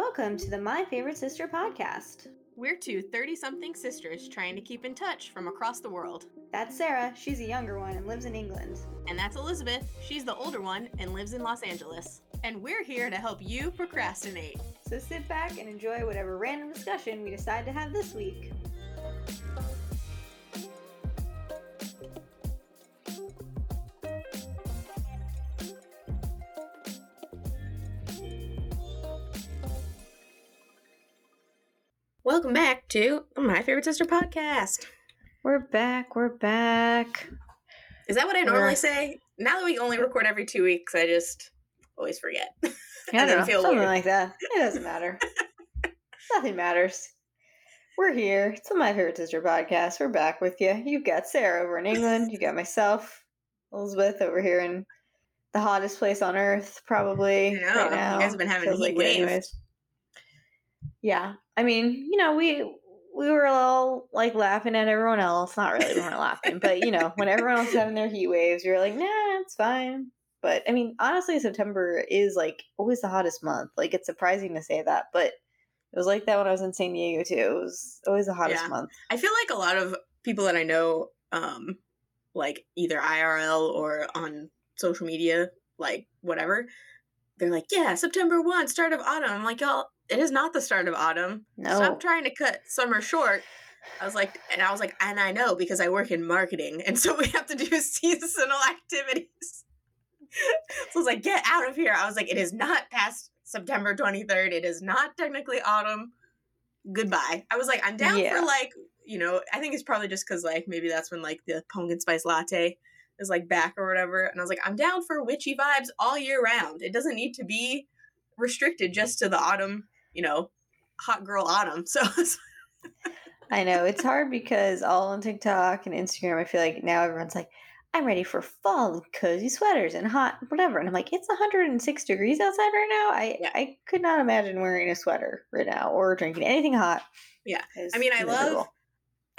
Welcome to the My Favorite Sister Podcast. We're two 30-something sisters trying to keep in touch from across the world. That's Sarah. She's a younger one and lives in England. And that's Elizabeth. She's the older one and lives in Los Angeles. And we're here to help you procrastinate. So sit back and enjoy whatever random discussion we decide to have this week. Welcome back to My Favorite Sister Podcast. We're back. Is that what I normally say? Now that we only record every 2 weeks, I just always forget. I don't know, something like that. It doesn't matter. Nothing matters. We're here. It's the My Favorite Sister Podcast. We're back with you. You've got Sarah over in England. You've got myself, Elizabeth, over here in the hottest place on earth, probably. I know. Right now. You guys have been having heat waves. Yeah. I mean, you know, we were all, like, laughing at everyone else. Not really, we weren't laughing. But, you know, when everyone else was having their heat waves, we were like, nah, it's fine. But, I mean, honestly, September is, like, always the hottest month. Like, it's surprising to say that. But it was like that when I was in San Diego, too. It was always the hottest month. I feel like a lot of people that I know, like, either IRL or on social media, like, whatever, they're like, yeah, September 1, start of autumn. I'm like, y'all. It is not the start of autumn. No. Stop trying to cut summer short. I was like, and I know because I work in marketing, and so we have to do seasonal activities. So I was like, get out of here. I was like, it is not past September 23rd. It is not technically autumn. Goodbye. I was like, I'm down for like, you know, I think it's probably just because like maybe that's when like the pumpkin spice latte is like back or whatever. And I was like, I'm down for witchy vibes all year round. It doesn't need to be restricted just to the autumn. You know, hot girl autumn. So I know it's hard because all on TikTok and Instagram, I feel like now everyone's like, I'm ready for fall and cozy sweaters and hot whatever. And I'm like, it's 106 degrees outside right now. I could not imagine wearing a sweater right now or drinking anything hot. Yeah. I mean, I love,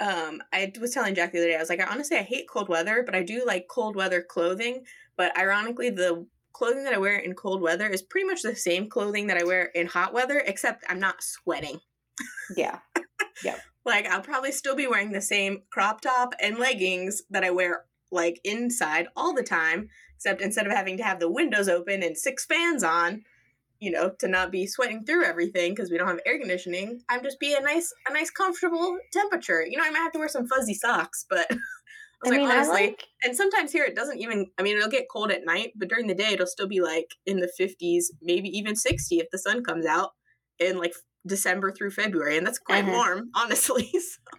I was telling Jack the other day, I was like, honestly, I hate cold weather, but I do like cold weather clothing. But ironically, the clothing that I wear in cold weather is pretty much the same clothing that I wear in hot weather, except I'm not sweating. Yeah. Yep. Like, I'll probably still be wearing the same crop top and leggings that I wear, like, inside all the time, except instead of having to have the windows open and 6 fans on, you know, to not be sweating through everything because we don't have air conditioning, I'm just be a nice comfortable temperature. You know, I might have to wear some fuzzy socks, but... I mean, honestly, and sometimes here it doesn't even, I mean, it'll get cold at night, but during the day it'll still be like in the 50s, maybe even 60 if the sun comes out in like December through February. And that's quite warm, honestly. So.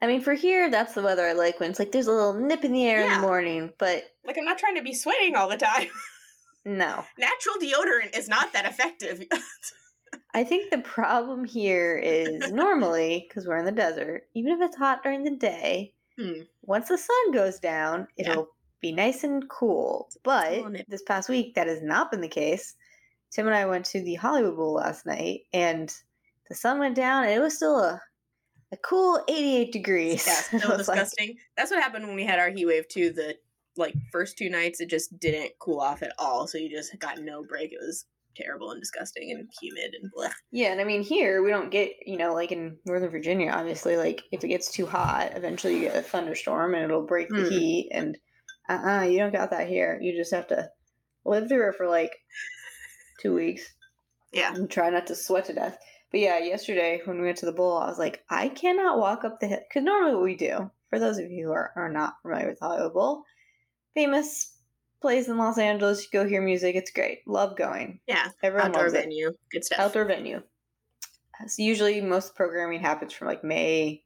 I mean, for here, that's the weather I like when it's like there's a little nip in the air in the morning, but. Like I'm not trying to be sweating all the time. No. Natural deodorant is not that effective. I think the problem here is normally, because we're in the desert, even if it's hot during the day. Once the sun goes down, it'll be nice and cool. But this past week, that has not been the case. Tim and I went to the Hollywood Bowl last night, and the sun went down, and it was still a cool 88 degrees. Yeah, still disgusting. Like, that's what happened when we had our heat wave, too. The like first 2 nights, it just didn't cool off at all, so you just got no break. It was terrible and disgusting and humid and blech. Yeah, and I mean, here we don't get, you know, like in Northern Virginia, obviously, like if it gets too hot, eventually you get a thunderstorm and it'll break the heat. And you don't got that here. You just have to live through it for like 2 weeks. Yeah. And try not to sweat to death. But yeah, yesterday when we went to the bowl, I was like, I cannot walk up the hill. Because normally what we do, for those of you who are not familiar with Hollywood Bowl, famous place in Los Angeles, you go hear music, it's great. Love going. Yeah. Everyone loves it. Outdoor venue. Good stuff. Outdoor venue. So usually most programming happens from like May.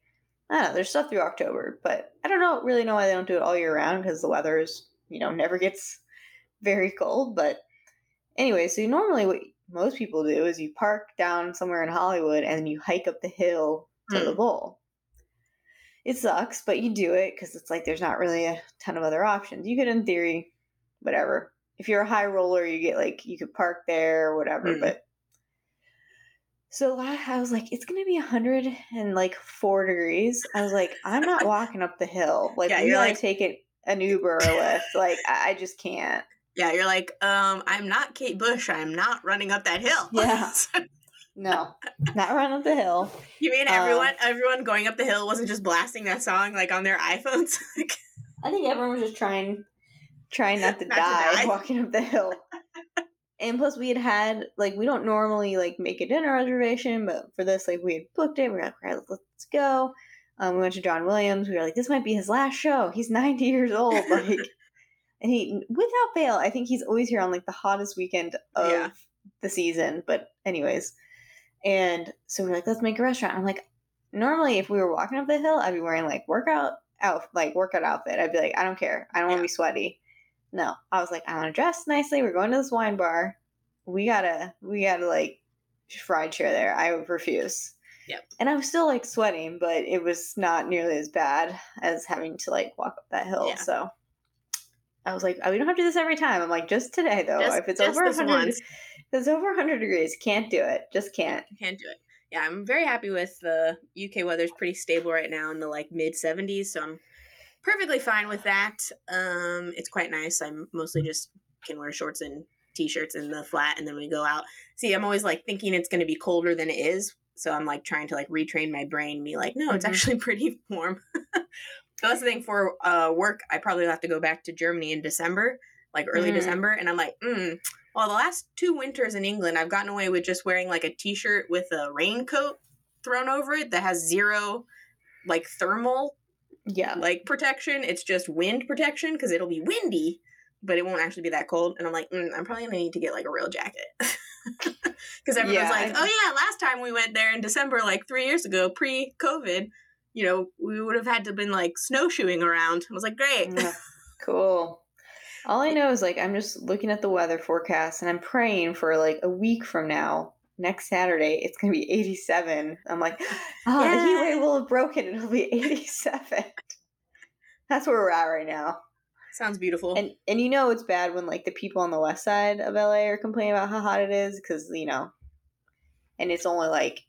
I don't know, there's stuff through October, but I don't know really know why they don't do it all year round because the weather is, you know, never gets very cold. But anyway, so normally what most people do is you park down somewhere in Hollywood and then you hike up the hill to the bowl. It sucks, but you do it because it's like there's not really a ton of other options. You could, in theory, whatever. If you're a high roller, you get like, you could park there or whatever. But so I was like, it's going to be 104 degrees. I was like, I'm not walking up the hill. Like, you're like taking an Uber or Lyft. Like, I just can't. Yeah. You're like, I'm not Kate Bush. I'm not running up that hill. Yeah. No, not Run Up the Hill. You mean everyone going up the hill wasn't just blasting that song like on their iPhones? I think everyone was just trying not to die walking up the hill. And plus, we had like, we don't normally like make a dinner reservation, but for this, like, we had booked it. We were like, all right, let's go. We went to John Williams. We were like, this might be his last show. He's 90 years old. Like, and he, without fail, I think he's always here on like the hottest weekend of the season. But anyways, and so we were like, let's make a restaurant. I'm like, normally if we were walking up the hill, I'd be wearing like workout outfit. I'd be like, I don't care. I don't want to be sweaty. No, I was like, I want to dress nicely. We're going to this wine bar. We gotta like ride share there. I refuse. Yep. And I was still like sweating, but it was not nearly as bad as having to like walk up that hill. Yeah. So I was like, oh, we don't have to do this every time. I'm like, just today though. If it's over 100 degrees, can't do it. Just can't. Can't do it. Yeah, I'm very happy with the UK weather's pretty stable right now in the like mid 70s. So I'm perfectly fine with that. It's quite nice. I'm mostly just can wear shorts and t-shirts in the flat, and then we go out. See, I'm always like thinking it's going to be colder than it is. So I'm like trying to like retrain my brain and be like, no, it's actually pretty warm. That's the thing for work. I probably have to go back to Germany in December, like early December. And I'm like, well, the last two winters in England, I've gotten away with just wearing like a t-shirt with a raincoat thrown over it that has zero like thermal like protection. It's just wind protection because it'll be windy, but it won't actually be that cold. And I'm like, I'm probably going to need to get like a real jacket. Because everyone's like, oh yeah, last time we went there in December, like 3 years ago, pre-COVID, you know, we would have had to been like snowshoeing around. I was like, great. Cool. All I know is like, I'm just looking at the weather forecast and I'm praying for like a week from now, next Saturday, it's going to be 87. I'm like, the heat wave will have broken. It'll be 87. That's where we're at right now. Sounds beautiful. And you know it's bad when, like, the people on the west side of LA are complaining about how hot it is because, you know, and it's only, like,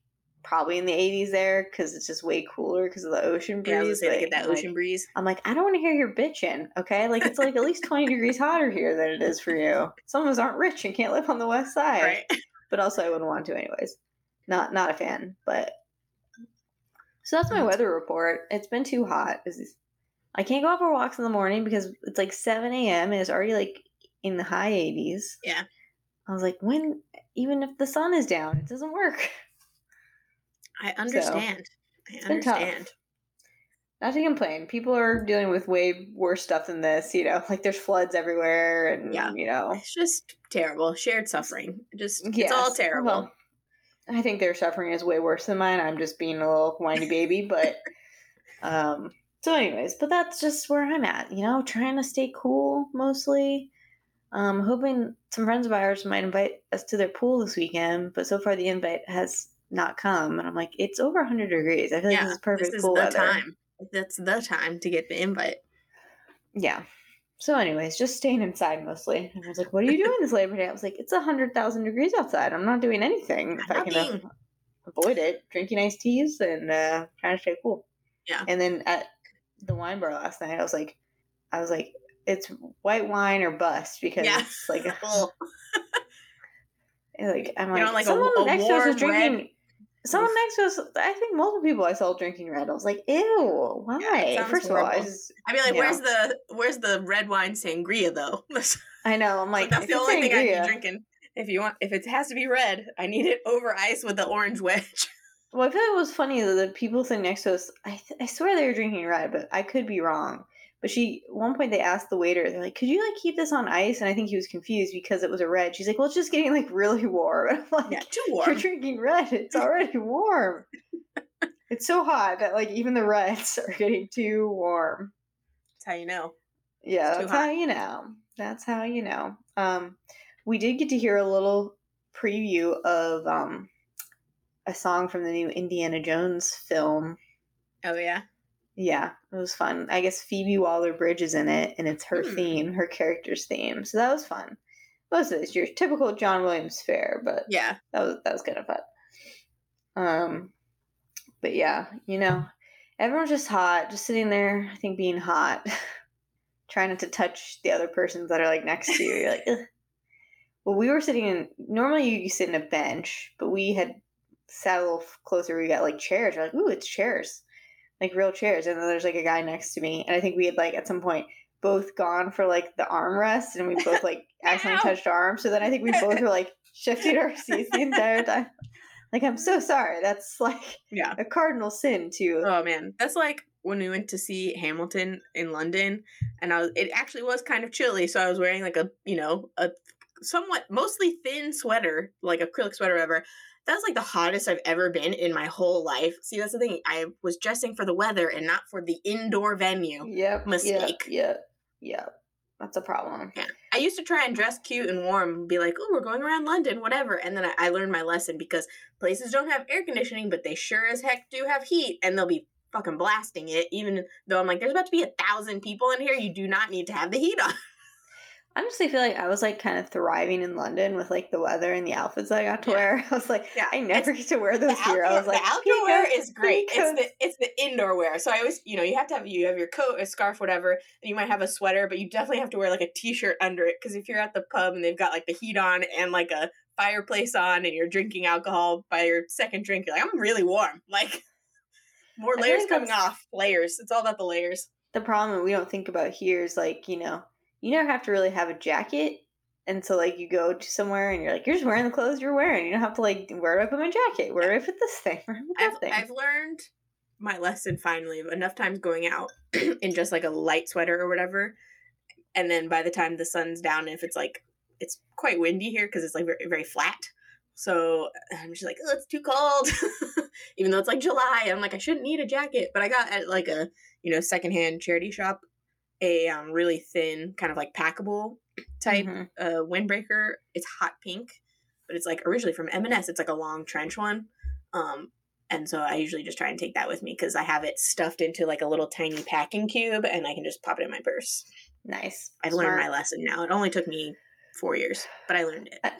probably in the 80s there because it's just way cooler because of the ocean breeze. Yeah, I was going to get that ocean breeze. I'm like, I don't want to hear your bitching, okay? Like, it's, like, at least 20 degrees hotter here than it is for you. Some of us aren't rich and can't live on the west side. Right. But also I wouldn't want to anyways. Not a fan, but. So that's my weather report. It's been too hot. I can't go out for walks in the morning because it's like 7 a.m. and it's already like in the high 80s. Yeah. I was like, even if the sun is down, it doesn't work. I understand. So, I understand. Not to complain. People are dealing with way worse stuff than this, you know, like there's floods everywhere and, you know. It's just terrible. Shared suffering. It's all terrible. Well, I think their suffering is way worse than mine. I'm just being a little whiny baby, but, So anyways, but that's just where I'm at, you know, trying to stay cool mostly. Hoping some friends of ours might invite us to their pool this weekend, but so far the invite has not come. And I'm like, it's over 100 degrees. I feel like this is perfect cool weather. That's the time to get the invite. Yeah. So anyways, just staying inside mostly. And I was like, what are you doing this Labor Day? I was like, it's 100,000 degrees outside. I'm not doing anything if I can avoid it. Drinking iced teas and trying to stay cool. Yeah. And then at the wine bar last night, I was like it's white wine or bust because it's like a full like I'm like, you know, like someone next to us was drinking red. Someone next to us, I think multiple people I saw drinking red. I was like, ew, why? Yeah, first horrible. Of all, I'd be like, where's the red wine sangria though? I know, I'm like, that's the only thing I'd be drinking. If it has to be red, I need it over ice with the orange wedge. Well, I feel like it was funny that the people sitting next to us, I swear they were drinking red, but I could be wrong. But at one point they asked the waiter, they're like, could you like keep this on ice? And I think he was confused because it was a red. She's like, well, it's just getting like really warm. And I'm like, too warm. You're drinking red. It's already warm. It's so hot that like even the reds are getting too warm. That's how you know. Yeah, that's how you know. That's how you know. We did get to hear a little preview of a song from the new Indiana Jones film. Oh, yeah? Yeah, it was fun. I guess Phoebe Waller-Bridge is in it, and it's her theme, her character's theme. So that was fun. Most of it's your typical John Williams fare, but that was kind of fun. But yeah, you know, everyone's just hot, just sitting there, I think being hot, trying not to touch the other persons that are like next to you. You're like, ugh. Well, we were sitting in, normally you sit in a bench, but we had sat a little closer. We got like chairs. We're like, ooh, it's chairs, like real chairs. And then there's like a guy next to me, and I think we had like at some point both gone for like the armrest, and we both like accidentally touched our arms. So then I think we both were like shifting our seats the entire time. Like, I'm so sorry. That's like a cardinal sin too. Oh man, that's like when we went to see Hamilton in London, and it actually was kind of chilly, so I was wearing like a somewhat mostly thin sweater, like acrylic sweater, whatever. That was like the hottest I've ever been in my whole life. See, that's the thing. I was dressing for the weather and not for the indoor venue. Yep. Mistake. Yep. That's a problem. Yeah. I used to try and dress cute and warm and be like, oh, we're going around London, whatever. And then I learned my lesson, because places don't have air conditioning, but they sure as heck do have heat, and they'll be fucking blasting it. Even though I'm like, there's about to be 1,000 people in here. You do not need to have the heat on. I honestly feel like I was like kind of thriving in London with like the weather and the outfits I got to wear. I was like, I never get to wear those here. I was like, the outdoor wear is great. It's the indoor wear. So I always, you have to have your coat, a scarf, whatever, and you might have a sweater, but you definitely have to wear like a t-shirt under it, because if you're at the pub and they've got like the heat on and like a fireplace on, and you're drinking alcohol by your second drink, you're like, I'm really warm. Like more layers coming off. Layers. It's all about the layers. The problem we don't think about here is like, you never have to really have a jacket. And so, like, you go to somewhere and you're like, you're just wearing the clothes you're wearing. You don't have to, like, where do I put my jacket? Where do I put this thing? Where do I put that thing? I've learned my lesson finally of enough times going out in just, like, a light sweater or whatever. And then by the time the sun's down, if it's, like, it's quite windy here because it's, like, very, very flat. So I'm just like, oh, it's too cold. Even though it's, like, July. I'm like, I shouldn't need a jacket. But I got at, like, a, secondhand charity shop a really thin, kind of like packable type windbreaker. It's hot pink, but it's like originally from M&S. It's like a long trench one. And so I usually just try and take that with me, because I have it stuffed into like a little tiny packing cube, and I can just pop it in my purse. Nice. I've learned my lesson now. It only took me 4 years, but I learned it.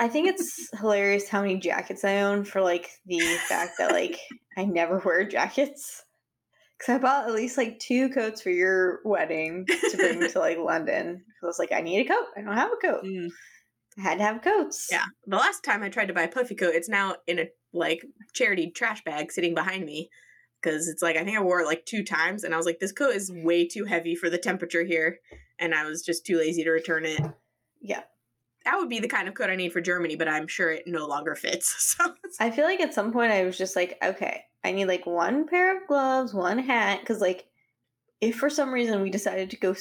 I think it's hilarious how many jackets I own, for like the fact that like I never wear jackets. Because I bought at least, like, 2 coats for your wedding to bring to, like, London. So I was like, I need a coat. I don't have a coat. Mm. I had to have coats. Yeah. The last time I tried to buy a puffy coat, it's now in a, like, charity trash bag sitting behind me. Because it's like, I think I wore it, like, 2 times. And I was like, this coat is way too heavy for the temperature here. And I was just too lazy to return it. Yeah. That would be the kind of coat I need for Germany, but I'm sure it no longer fits. So I feel like at some point I was just like, okay, I need like one pair of gloves, one hat, because like if for some reason we decided to go,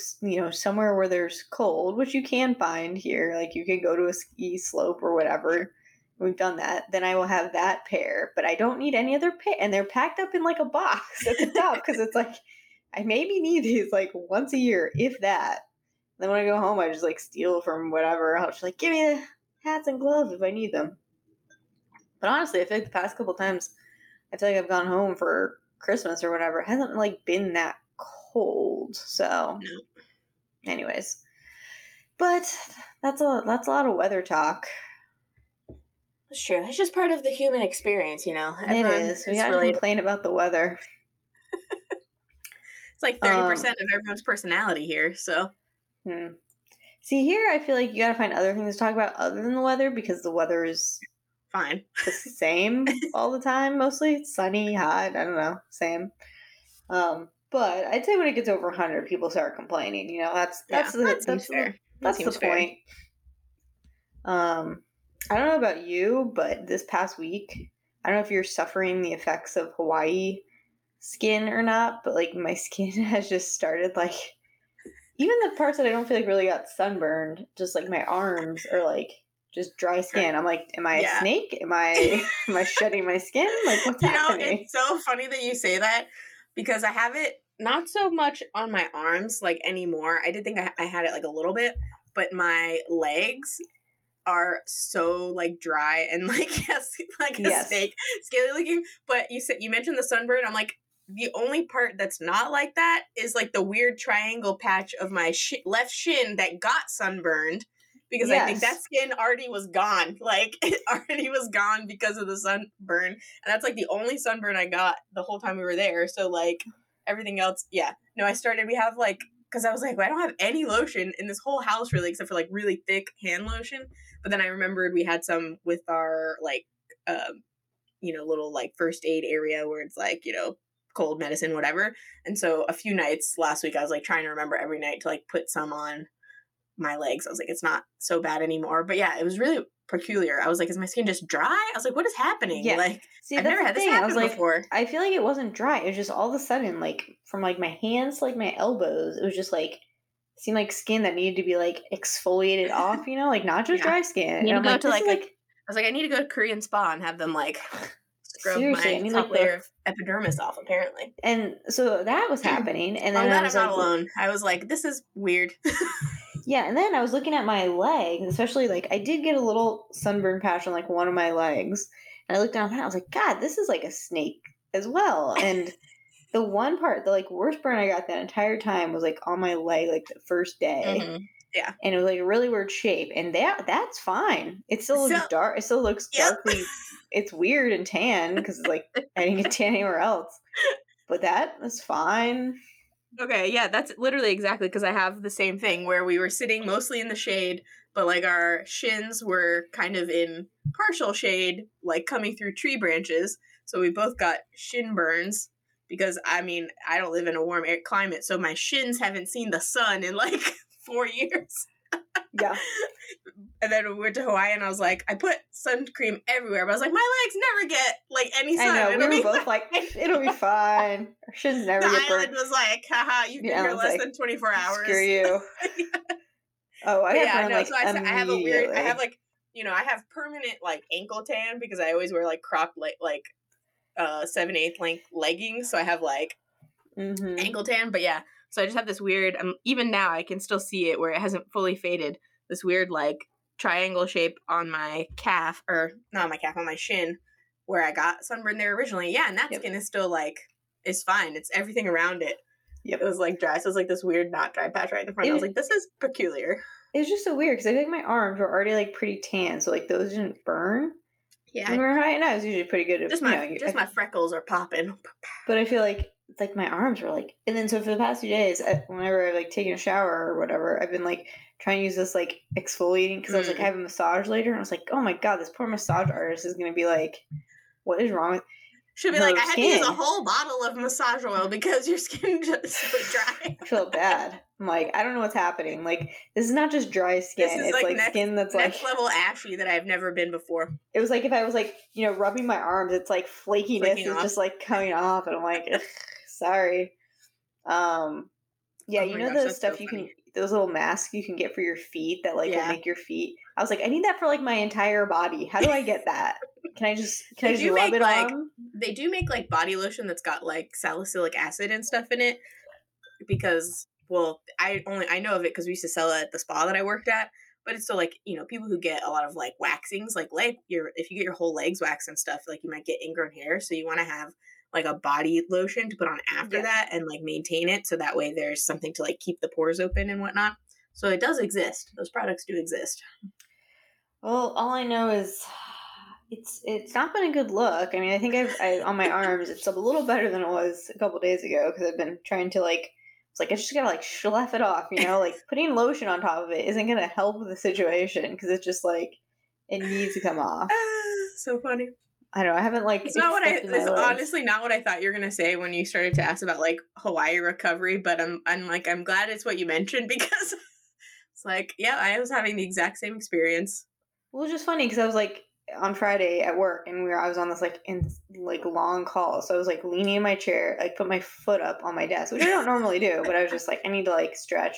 somewhere where there's cold, which you can find here, like you can go to a ski slope or whatever. We've done that. Then I will have that pair, but I don't need any other pair. And they're packed up in like a box at the top, because it's like I maybe need these like once a year, if that. Then when I go home, I just, like, steal from whatever. I'll just, like, give me the hats and gloves if I need them. But honestly, I feel like the past couple times, I feel like I've gone home for Christmas or whatever. It hasn't, like, been that cold. So, anyways. But that's a lot of weather talk. That's true. It's just part of the human experience, Everyone it is. We gotta complain about the weather. It's like 30% of everyone's personality here, so... See, here I feel like you gotta find other things to talk about other than the weather, because the weather is fine, the same all the time. Mostly it's sunny, hot. I don't know, same. But I'd say when it gets over 100, people start complaining. That's the point. I don't know about you, but this past week, I don't know if you're suffering the effects of Hawaii skin or not, but like my skin has just started like. Even the parts that I don't feel like really got sunburned, just like my arms are like just dry skin. I'm like, am I a snake? Am I shedding my skin? Like, what's happening? It's so funny that you say that, because I have it not so much on my arms like anymore. I did think I had it like a little bit, but my legs are so like dry and like a snake, scaly looking. But you mentioned the sunburn. I'm like. The only part that's not like that is like the weird triangle patch of my left shin that got sunburned, because I think that skin already was gone. Like it already was gone because of the sunburn. And that's like the only sunburn I got the whole time we were there. So like everything else. Yeah. No, we have like, cause I was like, well, I don't have any lotion in this whole house really, except for like really thick hand lotion. But then I remembered we had some with our like, you know, little like first aid area where it's like, you know, cold medicine, whatever. And so a few nights last week, I was like trying to remember every night to like put some on my legs. I was like, it's not so bad anymore. But yeah, it was really peculiar. I was like, is my skin just dry? I was like, what is happening? Yeah. Like, see, I've never had this happen before. I feel like it wasn't dry. It was just all of a sudden, like from like my hands to like my elbows, it was just like seemed like skin that needed to be like exfoliated off, you know, like not just dry skin. You need to go to like I was like, I need to go to Korean spa and have them like scrub my top layer of epidermis off, apparently. And so that was happening. And then I'm not alone. I was like, this is weird. Yeah, and then I was looking at my legs, especially like I did get a little sunburn patch on like one of my legs, and I looked down at that. I was like, God, this is like a snake as well. And the one part, the like worst burn I got that entire time was like on my leg, like the first day. Mm-hmm. Yeah, and it was like a really weird shape, and that's fine. It still looks dark. It still looks darkly. It's weird and tan because like I didn't get tan anywhere else, but that was fine. Okay, yeah, that's literally exactly, because I have the same thing where we were sitting mostly in the shade, but like our shins were kind of in partial shade, like coming through tree branches. So we both got shin burns because, I mean, I don't live in a warm air climate, so my shins haven't seen the sun in like 4 years. Yeah. And then we went to Hawaii, and I was like, I put sun cream everywhere, but I was like, my legs never get like any sun. I know. It'll we were both fine. Like, it'll be fine. Our shins never get burnt. The island was like, haha, you've been here less than 24 hours. Screw you. Oh, I got burnt, so I have a weird, I have like, you know, I have permanent like ankle tan because I always wear like cropped like 7/8 length leggings, so I have like ankle tan. But yeah, so I just have this weird. Even now, I can still see it where it hasn't fully faded. This weird like triangle shape on my calf, or not my calf, on my shin, where I got sunburned there originally. Yeah, and that skin is still like, it's fine. It's everything around it. Yep. It was like dry. So it's like this weird not dry patch right in front. I was like, this is peculiar. It was just so weird because I think my arms were already like pretty tan, so like those didn't burn. Yeah, and I was usually pretty good at my freckles are popping. But I feel like. It's like my arms were like, and then so for the past few days, whenever I've like taken a shower or whatever, I've been like trying to use this like exfoliating because I was like, I have a massage later, and I was like, oh my God, this poor massage artist is gonna be like, what is wrong with? She'll be like, I had to use a whole bottle of massage oil because your skin just so dry. I feel bad. I'm like, I don't know what's happening. Like, this is not just dry skin. This is it's like next, skin that's next like level ashy that I've never been before. It was like if I was like, you know, rubbing my arms, it's like flakiness is just like coming off, and I'm like, sorry. Yeah, oh, you know, those stuff so you can, those little masks you can get for your feet that like will make your feet. I was like, I need that for like my entire body. How do I get that? Can I just rub it on? They do make like body lotion that's got like salicylic acid and stuff in it, because I know of it because we used to sell it at the spa that I worked at. But it's still like, you know, people who get a lot of like waxings, like if you get your whole legs waxed and stuff, like you might get ingrown hair, so you want to have like a body lotion to put on after that and like maintain it, so that way there's something to like keep the pores open and whatnot. So it does exist. Those products do exist. Well, all I know is it's not been a good look. I mean, I think I on my arms, it's a little better than it was a couple days ago because I've been trying to like, it's like I just gotta like schleff it off, you know, like putting lotion on top of it isn't gonna help the situation because it's just like it needs to come off. So funny. I don't know. I haven't like. It's honestly not what I thought you were gonna say when you started to ask about like Hawaii recovery, but I'm glad it's what you mentioned because it's like, yeah, I was having the exact same experience. Well, it's just funny because I was like on Friday at work, and I was on this like long call, so I was like leaning in my chair, like put my foot up on my desk, which I don't normally do, but I was just like, I need to like stretch.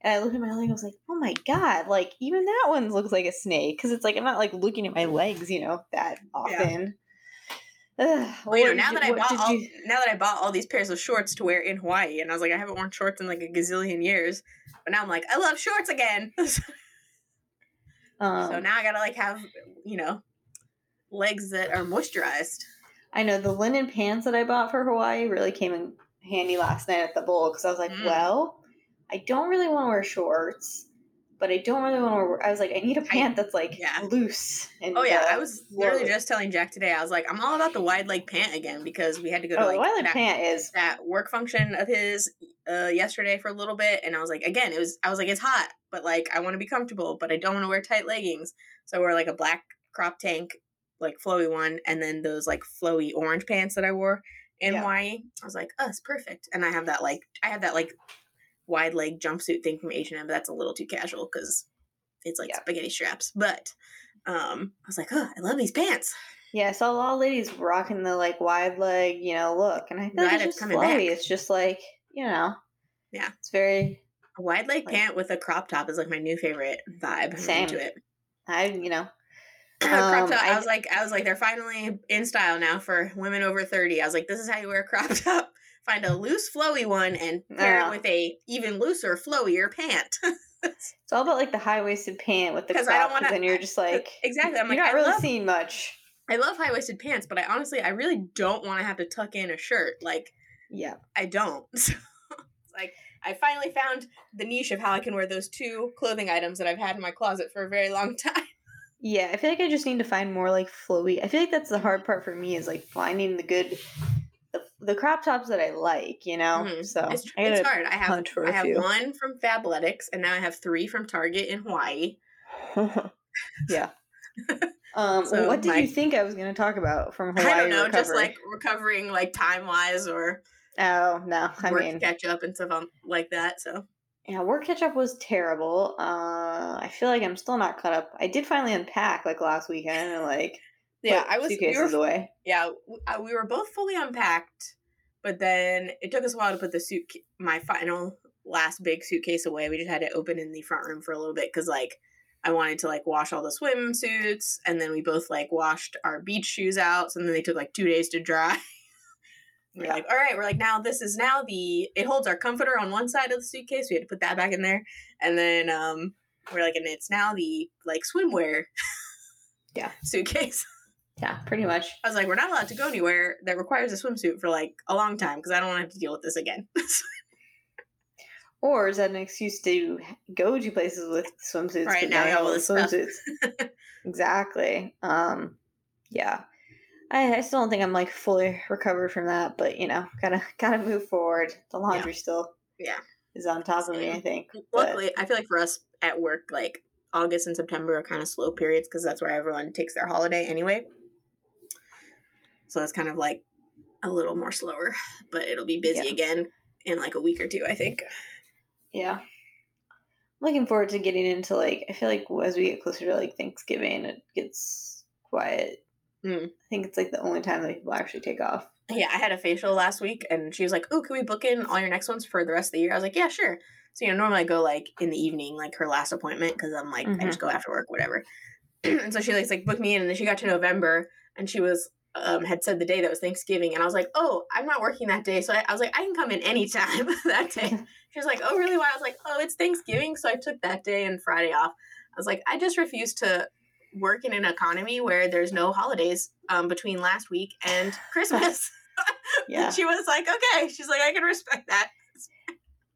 And I looked at my leg, I was like, oh my God, like even that one looks like a snake because it's like I'm not like looking at my legs, you know, that often. Yeah. Now that I bought all these pairs of shorts to wear in Hawaii, and I was like, I haven't worn shorts in like a gazillion years, but now I'm like, I love shorts again. So now I gotta like have, you know, legs that are moisturized. I know the linen pants that I bought for Hawaii really came in handy last night at the bowl because I was like, I don't really want to wear shorts, but I don't really want to wear... I was like, I need a pant that's, like, loose. And I was literally just telling Jack today. I was like, I'm all about the wide-leg pant again because we had to go to, like... that work function of his yesterday for a little bit. And I was like, again, I was like, it's hot, but, like, I want to be comfortable, but I don't want to wear tight leggings. So I wore, like, a black crop tank like flowy one, and then those like flowy orange pants that I wore in YA. I was like, oh, it's perfect. And I have that like wide leg jumpsuit thing from H&M, but that's a little too casual because it's like spaghetti straps. But I was like, oh, I love these pants. Yeah, I saw a lot of ladies rocking the like wide leg, you know, look, and I feel like it's just flowy. Back. It's just like, you know, yeah, it's very a wide leg like, pant with a crop top is like my new favorite vibe. Same. I'm into it. Crop top. I was like, they're finally in style now for women over 30. I was like, this is how you wear a crop top. Find a loose, flowy one and pair it with a even looser, flowier pant. It's all about like the high waisted pant with the crop, and you're just like, exactly. I'm like, you're not really seeing much. I love high waisted pants, but I really don't want to have to tuck in a shirt. Like, yeah, I don't. So, it's like, I finally found the niche of how I can wear those two clothing items that I've had in my closet for a very long time. Yeah, I feel like I just need to find more like flowy. I feel like that's the hard part for me is like finding the good, the crop tops that I like, you know? Mm-hmm. So it's hard. I have one from Fabletics, and now I have three from Target in Hawaii. Yeah. So what did you think I was going to talk about from Hawaii? I don't know, recovery? Just like recovering like time-wise or... Oh, no. I mean, catch-up and stuff like that, so... Yeah, work catch-up was terrible. I feel like I'm still not caught up. I did finally unpack, like, last weekend and, like, away. Yeah, we were both fully unpacked, but then it took us a while to put my final last big suitcase away. We just had it open in the front room for a little bit because, like, I wanted to, like, wash all the swimsuits, and then we both, like, washed our beach shoes out, and then they took, like, 2 days to dry. We're like, all right, we're like, it holds our comforter on one side of the suitcase. We had to put that back in there. And then we're like, and it's now the like swimwear suitcase. Yeah, pretty much. I was like, we're not allowed to go anywhere that requires a swimsuit for like a long time because I don't want to have to deal with this again. Or is that an excuse to go to places with swimsuits? Right now, all the swimsuits. Exactly. Yeah. I still don't think I'm, like, fully recovered from that, but, you know, gotta move forward. The laundry still is on top of me, I think. Luckily, I feel like for us at work, like, August and September are kind of slow periods because that's where everyone takes their holiday anyway. So that's kind of, like, a little more slower, but it'll be busy again in, like, a week or two, I think. Yeah. Looking forward to getting into, like, I feel like as we get closer to, like, Thanksgiving, it gets quiet. I think it's like the only time that people actually take off. Yeah, I had a facial last week and she was like, oh, can we book in all your next ones for the rest of the year? I was like, yeah, sure. So, you know, normally I go like in the evening, like her last appointment because I'm like, I just go after work, whatever. And so she like booked me in, and then she got to November and she was had said the day that was Thanksgiving, and I was like, oh, I'm not working that day, so I was like, I can come in anytime that day. She was like, oh, really? Why? I was like, oh, it's Thanksgiving, so I took that day and Friday off. I was like, I just refuse to work in an economy where there's no holidays between last week and Christmas. Yeah. She was like, okay. She's like, I can respect that.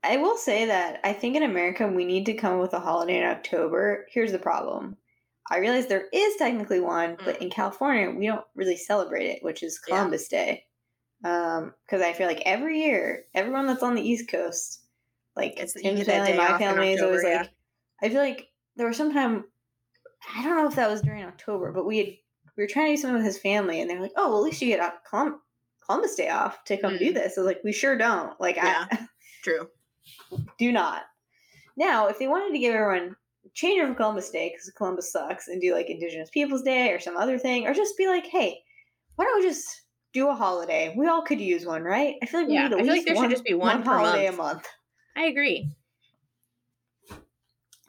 I will say that I think in America, we need to come up with a holiday in October. Here's the problem. I realize there is technically one, but in California, we don't really celebrate it, which is Columbus Day. Because I feel like every year, everyone that's on the East Coast, like it's Tim's family, my family is always like, I feel like there was some time, I don't know if that was during October, but we were trying to do something with his family, and they were like, oh, well, at least you get Columbus Day off to come do this. I was like, we sure don't. Like, yeah, true. Do not. Now, if they wanted to give everyone a change from Columbus Day, because Columbus sucks, and do, like, Indigenous Peoples Day or some other thing, or just be like, hey, why don't we just do a holiday? We all could use one, right? I feel like we need at least one holiday a month. I agree.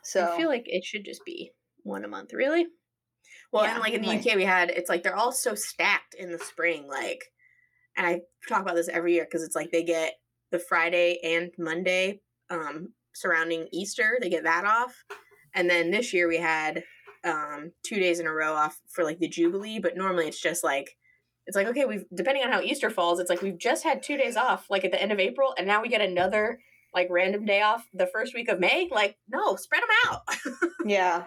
So I feel like it should just be one a month, really? Well, and like in the UK, we had, it's like they're all so stacked in the spring, like, and I talk about this every year because it's like they get the Friday and Monday surrounding Easter, they get that off, and then this year we had 2 days in a row off for like the Jubilee, but normally it's just like, it's like, okay, we've, depending on how Easter falls, it's like we've just had 2 days off like at the end of April, and now we get another like random day off the first week of May. Like, no, spread them out. Yeah.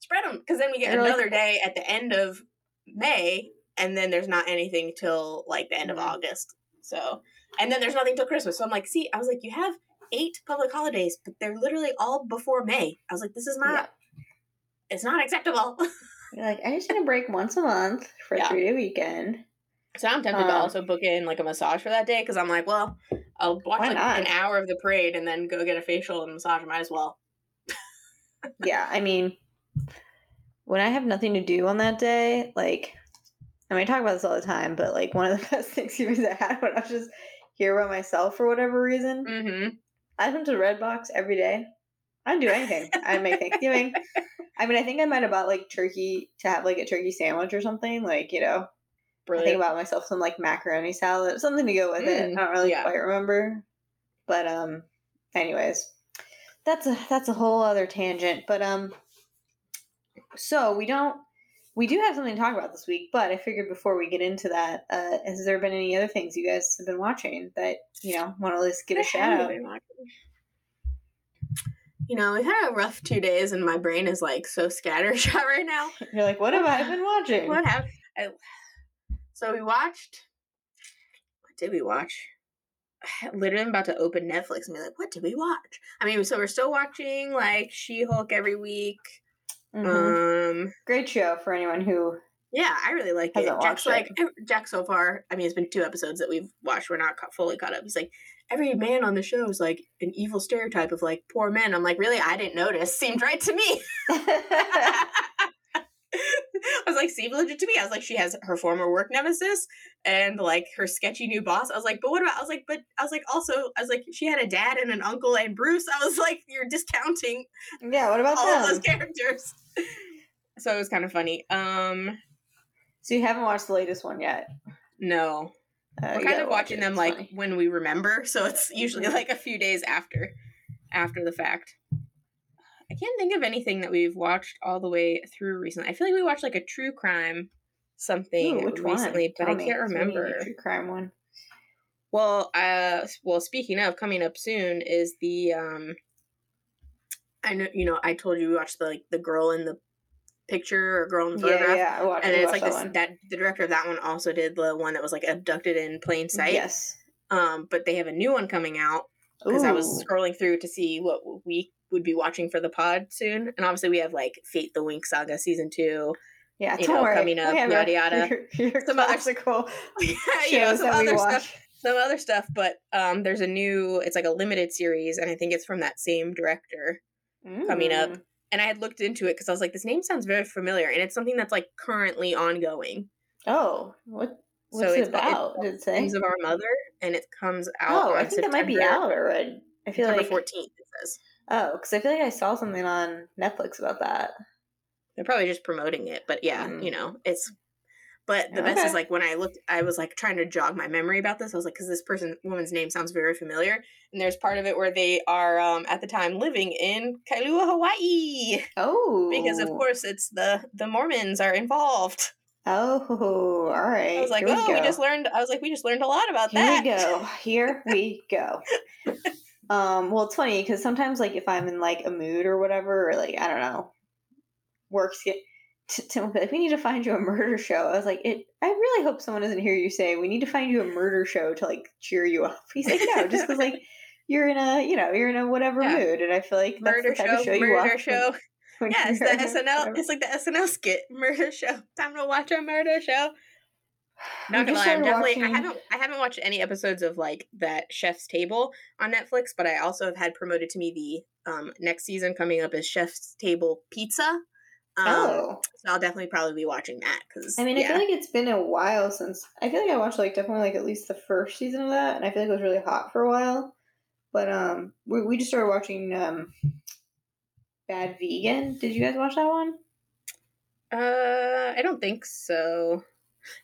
Spread them, because then we get another day at the end of May, and then there's not anything till like the end of August. So, and then there's nothing till Christmas. So I'm like, see, I was like, you have 8 public holidays, but they're literally all before May. I was like, this is not, it's not acceptable. You're like, I just need a break once a month for a 3-day weekend. So I'm tempted to also book in like a massage for that day because I'm like, well, I'll watch like an hour of the parade and then go get a facial and massage. Might as well. Yeah, I mean, when I have nothing to do on that day, like, I mean, I talk about this all the time, but like one of the best Thanksgivings I had when I was just here by myself for whatever reason. Mm-hmm. I come to Redbox every day. I don't do anything. I make Thanksgiving. I mean, I think I might have bought like turkey to have like a turkey sandwich or something. Like, you know, brilliant. I think about myself some like macaroni salad, something to go with it. I don't really quite remember. But anyways, that's a whole other tangent. But so we do have something to talk about this week, but I figured before we get into that, has there been any other things you guys have been watching that, you know, want to at least give a shout out? You know, we've had a rough 2 days and my brain is like so scattershot right now. You're like, what have I been watching? So we watched, what did we watch? Literally I'm about to open Netflix and be like, what did we watch? I mean, so we're still watching like She-Hulk every week. Mm-hmm. Great show for anyone who I really like it. Jack so far, I mean, it's been 2 episodes that we've watched. We're not fully caught up. He's like, every man on the show is like an evil stereotype of like poor men. I'm like, really? I didn't notice. Seemed right to me. I was like, seemed legit to me. I was like, she has her former work nemesis and like her sketchy new boss. I was like, but what about? I was like, she had a dad and an uncle and Bruce. I was like, you're discounting. Yeah, what about all of those characters? So it was kind of funny. So you haven't watched the latest one yet? No. We're kind of watching them like funny. When we remember, so it's usually like a few days after the fact. I can't think of anything that we've watched all the way through recently. I feel like we watched like a true crime something recently, but I can't remember. True crime one. Well, speaking of, coming up soon is the I know, you know, I told you we watched the girl in the picture or girl in the photograph. Yeah, I watched that the director of that one also did the one that was like abducted in plain sight. Yes. But they have a new one coming out because I was scrolling through to see what we would be watching for the pod soon, and obviously we have like Fate the Winx Saga season 2. Yeah, you know, coming up, yada yada. Some classical some other stuff. But there's a new. It's like a limited series, and I think it's from that same director coming up. And I had looked into it because I was like, this name sounds very familiar, and it's something that's like currently ongoing. Oh, what's it about? Did it say? Names of Our Mother, and it comes out. Oh, I think it might be out already. I feel like September 14th. It says. Oh, because I feel like I saw something on Netflix about that. They're probably just promoting it, but yeah, you know, it's. But the best is like when I looked, I was like trying to jog my memory about this. I was like, because this woman's name sounds very familiar, and there's part of it where they are at the time living in Kailua, Hawaii. Oh, because of course it's the Mormons are involved. Oh, all right. I was like, we just learned. I was like, we just learned a lot about that. Here we go. Well, it's funny because sometimes like if I'm in like a mood or whatever, or like, I don't know, works get to like, we need to find you a murder show. I was like, I really hope someone doesn't hear you say we need to find you a murder show to like cheer you up. He's like, no, just because like you're in a whatever mood, and I feel like that's murder the type show, of show you watch show. When yeah, it's the SNL. Whatever. It's like the SNL skit, murder show. Time to watch a murder show. Not gonna lie, I haven't watched any episodes of like that Chef's Table on Netflix, but I also have had promoted to me the next season coming up is Chef's Table Pizza. So I'll definitely probably be watching that because I feel like it's been a while since I feel like I watched like definitely like at least the first season of that, and I feel like it was really hot for a while. But we just started watching Bad Vegan. Did you guys watch that one? I don't think so.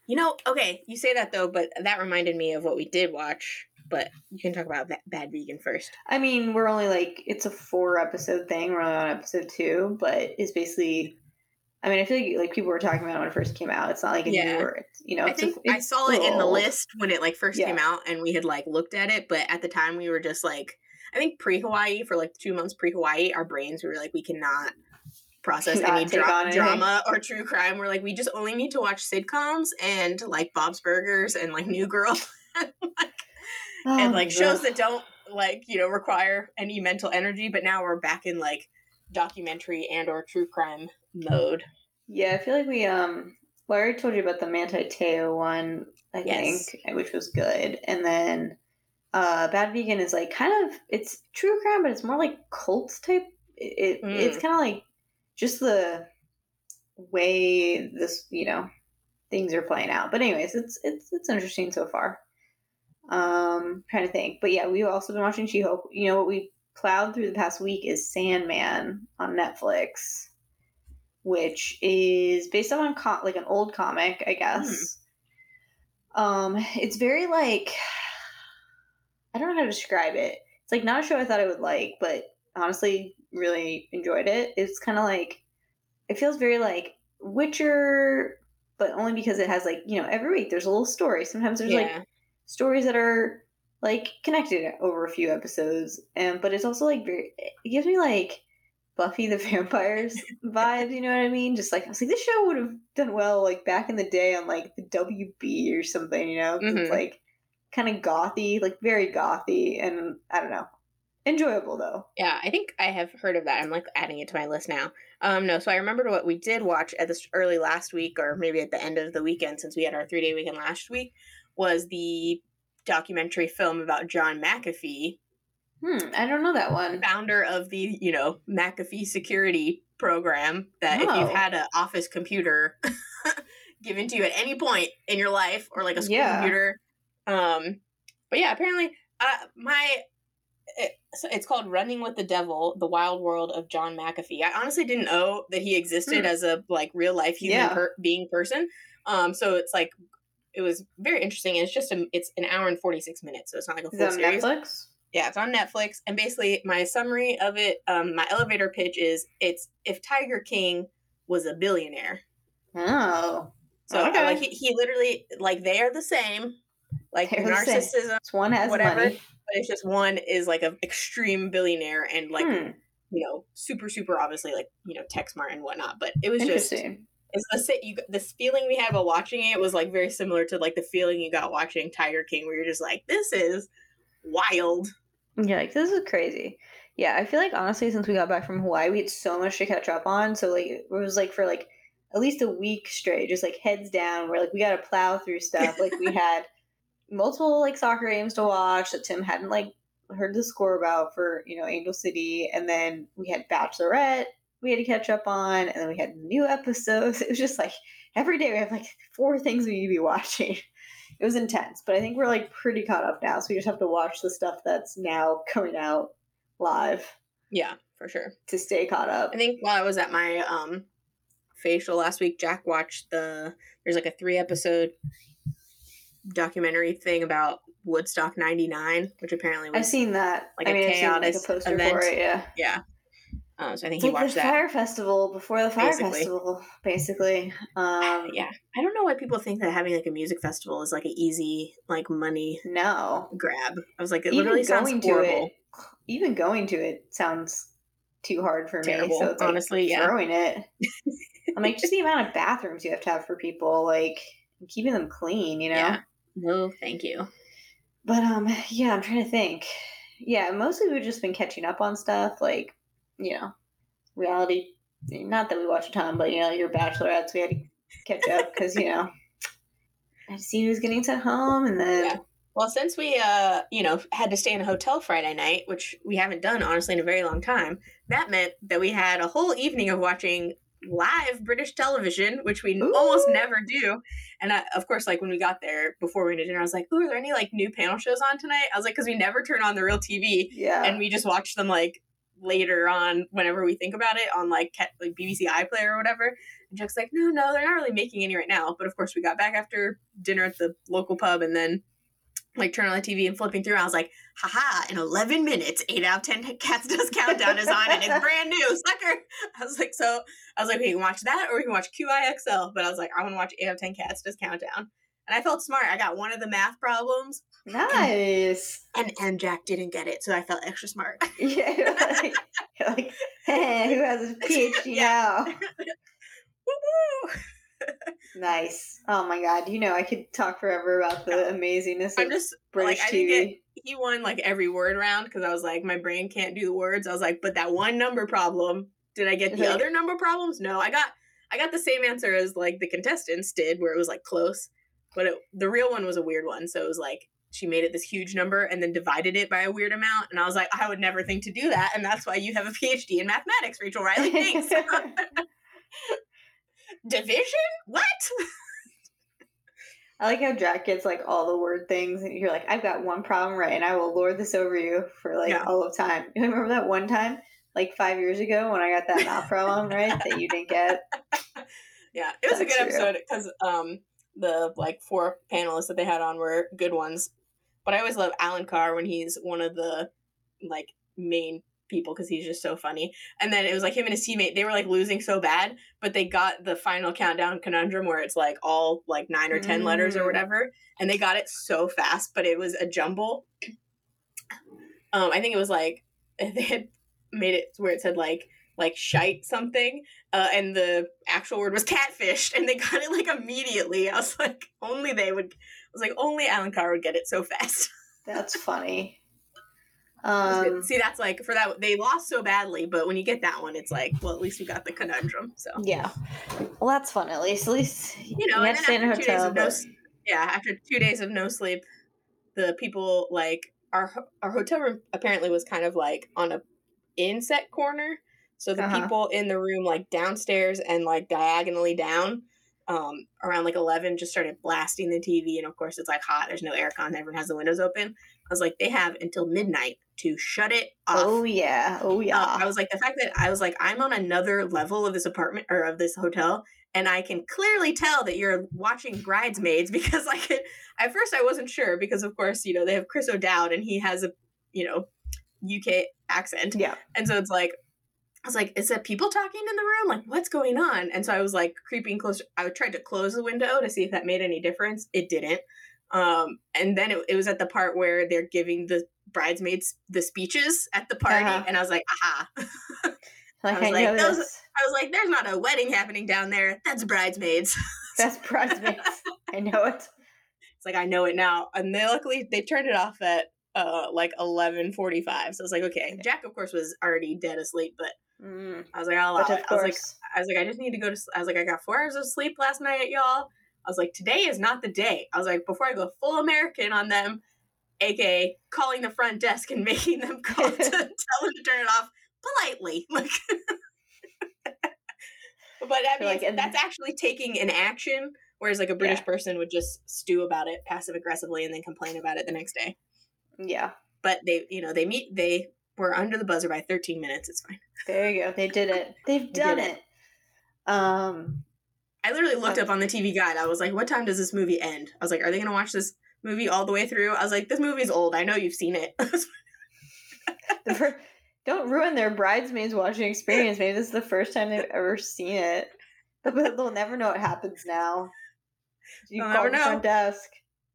You know, okay, you say that though, but that reminded me of what we did watch, but you can talk about Bad Vegan first. I mean, we're only like, it's a 4-episode thing, we're only on episode 2, but it's basically, I mean, I feel like people were talking about it when it first came out. It's not like a new, you know. I saw it in the list when it like first came out and we had like looked at it, but at the time we were just like, I think pre-Hawaii, for like 2 months pre-Hawaii, our brains, we were like, we cannot process any drama or true crime. We're like, we just only need to watch sitcoms and like Bob's Burgers and like New Girl and shows that don't like, you know, require any mental energy. But now we're back in like documentary and or true crime mode. Yeah, I feel like we well, I already told you about the Manti Teo one, I think, which was good. And then Bad Vegan is like kind of, it's true crime, but it's more like cults type. It's kind of like just the way this, you know, things are playing out. But anyways, it's interesting so far. Trying to think, but yeah, we've also been watching She-Hulk. You know what we plowed through the past week is Sandman on Netflix, which is based on like an old comic, I guess. It's very like, I don't know how to describe it. It's like not a show I thought I would like, but honestly really enjoyed it. It's kind of like, it feels very like Witcher, but only because it has like, you know, every week there's a little story. Sometimes there's like stories that are like connected over a few episodes, and but it's also like very, it gives me like Buffy the Vampires vibes, you know what I mean? Just like, I was like, this show would have done well like back in the day on like the WB or something, you know? It's like kind of gothy, like very gothy, and I don't know, enjoyable though. Yeah, I think I have heard of that. I'm like adding it to my list now. No, so I remembered what we did watch at this early last week, or maybe at the end of the weekend, since we had our 3-day weekend last week, was the documentary film about John McAfee. I don't know that one. Founder of the, you know, McAfee security program that if you've had an office computer given to you at any point in your life, or like a school computer. But yeah, apparently so it's called Running with the Devil, The Wild World of John McAfee. I honestly didn't know that he existed as a like real life human being person. So it's like, it was very interesting. It's just it's an hour and 46 minutes. So it's not like a full series. Netflix? Yeah, it's on Netflix. And basically my summary of it, my elevator pitch is, it's if Tiger King was a billionaire. Oh. So okay. Like he literally, like they are the same. Like they're narcissism. One has whatever, money. But it's just one is like an extreme billionaire and like, you know, super, super obviously like, you know, tech smart and whatnot. But it was just, this feeling we had while watching it was like very similar to like the feeling you got watching Tiger King, where you're just like, this is wild. Yeah, like this is crazy. Yeah, I feel like honestly, since we got back from Hawaii, we had so much to catch up on. So like it was like for like at least a week straight, just like heads down. We're like, we got to plow through stuff. Like we had multiple like soccer games to watch that Tim hadn't like heard the score about for, you know, Angel City, and then we had Bachelorette we had to catch up on, and then we had new episodes. It was just like every day we have like 4 things we need to be watching. It was intense, but I think we're like pretty caught up now. So we just have to watch the stuff that's now coming out live. Yeah, for sure. To stay caught up. I think while I was at my facial last week, Jack watched there's like a 3-episode documentary thing about Woodstock 99, which apparently was, I've seen that. Like, I mean, a chaotic like poster event. For it, yeah. Yeah. So I think he watched that. Fire Festival before the Fire Festival, basically. Yeah. I don't know why people think that having like a music festival is like an easy like money grab. I was like, it literally sounds horrible. Even going to it sounds too hard for me. So it's like, honestly, throwing it. I'm like, just the amount of bathrooms you have to have for people, like keeping them clean, you know? Yeah. No, thank you. But yeah, I'm trying to think. Yeah, mostly we've just been catching up on stuff like, you know, reality, not that we watch a ton, but you know, your Bachelorettes, we had to catch up because, you know, I see who's getting sent home. And then well, since we you know, had to stay in a hotel Friday night, which we haven't done honestly in a very long time, that meant that we had a whole evening of watching live British television, which we almost never do. And I, of course, like when we got there before we went to dinner, I was like, ooh, are there any like new panel shows on tonight? I was like, because we never turn on the real TV, and we just watch them like later on whenever we think about it on like BBC iPlayer or whatever. And Chuck's like, no, they're not really making any right now. But of course we got back after dinner at the local pub, and then like turn on the TV and flipping through, I was like, haha, in 11 minutes 8 out of 10 Cats Does Countdown is on, and it's brand new, sucker. I was like we can watch that, or we can watch QIXL. But I was like, I want to watch 8 out of 10 Cats Does Countdown. And I felt smart. I got one of the math problems. Nice. And Jack didn't get it, so I felt extra smart. Yeah, you're like hey, who has a PhD now? Woo-woo! Nice. Oh my god, you know I could talk forever about the amazingness of British like, TV. He won like every word round because I was like, my brain can't do the words. I was like, but that one number problem, did I get the other number problems? No, I got I got the same answer as like the contestants did, where it was like close, but the real one was a weird one. So it was like, she made it this huge number and then divided it by a weird amount. And I was like, I would never think to do that. And that's why you have a PhD in mathematics, Rachel Riley. Thanks. Division? What? I like how Jack gets like all the word things and you're like, I've got one problem right and I will lord this over you for like all of time. You remember that one time, like 5 years ago when I got that math problem, right? That you didn't get. Yeah. It was a good episode because the like four panelists that they had on were good ones. But I always love Alan Carr when he's one of the like main people because he's just so funny. And then it was like him and his teammate, they were like losing so bad, but they got the final countdown conundrum where it's like all like 9 or 10 letters or whatever, and they got it so fast, but it was a jumble. I think it was like they had made it where it said like shite something, and the actual word was catfish, and they got it like immediately. I was like, only they would. I was like, only Alan Carr would get it so fast. That's funny. See, that's like for that they lost so badly, but when you get that one, it's like, well, at least you got the conundrum. So yeah, well, that's fun. At least you know. You and then after 2 days of after 2 days of no sleep, the people like our hotel room apparently was kind of like on a inset corner, so the people in the room like downstairs and like diagonally down. Around like 11 just started blasting the TV, and of course it's like hot, there's no aircon, everyone has the windows open. I was like, they have until midnight to shut it off. Oh yeah I was like, the fact that I was like, I'm on another level of this apartment or of this hotel, and I can clearly tell that you're watching Bridesmaids, because like at first I wasn't sure, because of course, you know, they have Chris O'Dowd and he has a, you know, UK accent, and so it's like I was like, is that people talking in the room? Like, what's going on? And so I was like creeping closer. I tried to close the window to see if that made any difference. It didn't. And then it was at the part where they're giving the bridesmaids the speeches at the party. And I was like, aha. I was like, there's not a wedding happening down there. That's bridesmaids. That's bridesmaids. I know it. It's like, I know it now. And luckily they turned it off at like 11:45. So I was like, okay. Jack, of course, was already dead asleep, but I was like, I'll allow it. I was like, I just need to go to sleep. I was like, I got 4 hours of sleep last night, y'all. I was like, today is not the day. I was like, before I go full American on them, aka calling the front desk and making them call to tell them to turn it off politely. Like, but I mean, that's actually taking an action, whereas like a British person would just stew about it passive aggressively and then complain about it the next day. Yeah. But they, you know, they were under the buzzer by 13 minutes. It's fine. There you go. They did it. They've done it. I literally looked up on the TV guide. I was like, what time does this movie end? I was like, are they going to watch this movie all the way through? I was like, this movie's old. I know you've seen it. Don't ruin their bridesmaids watching experience. Maybe this is the first time they've ever seen it. They'll never know what happens now. You call the front desk.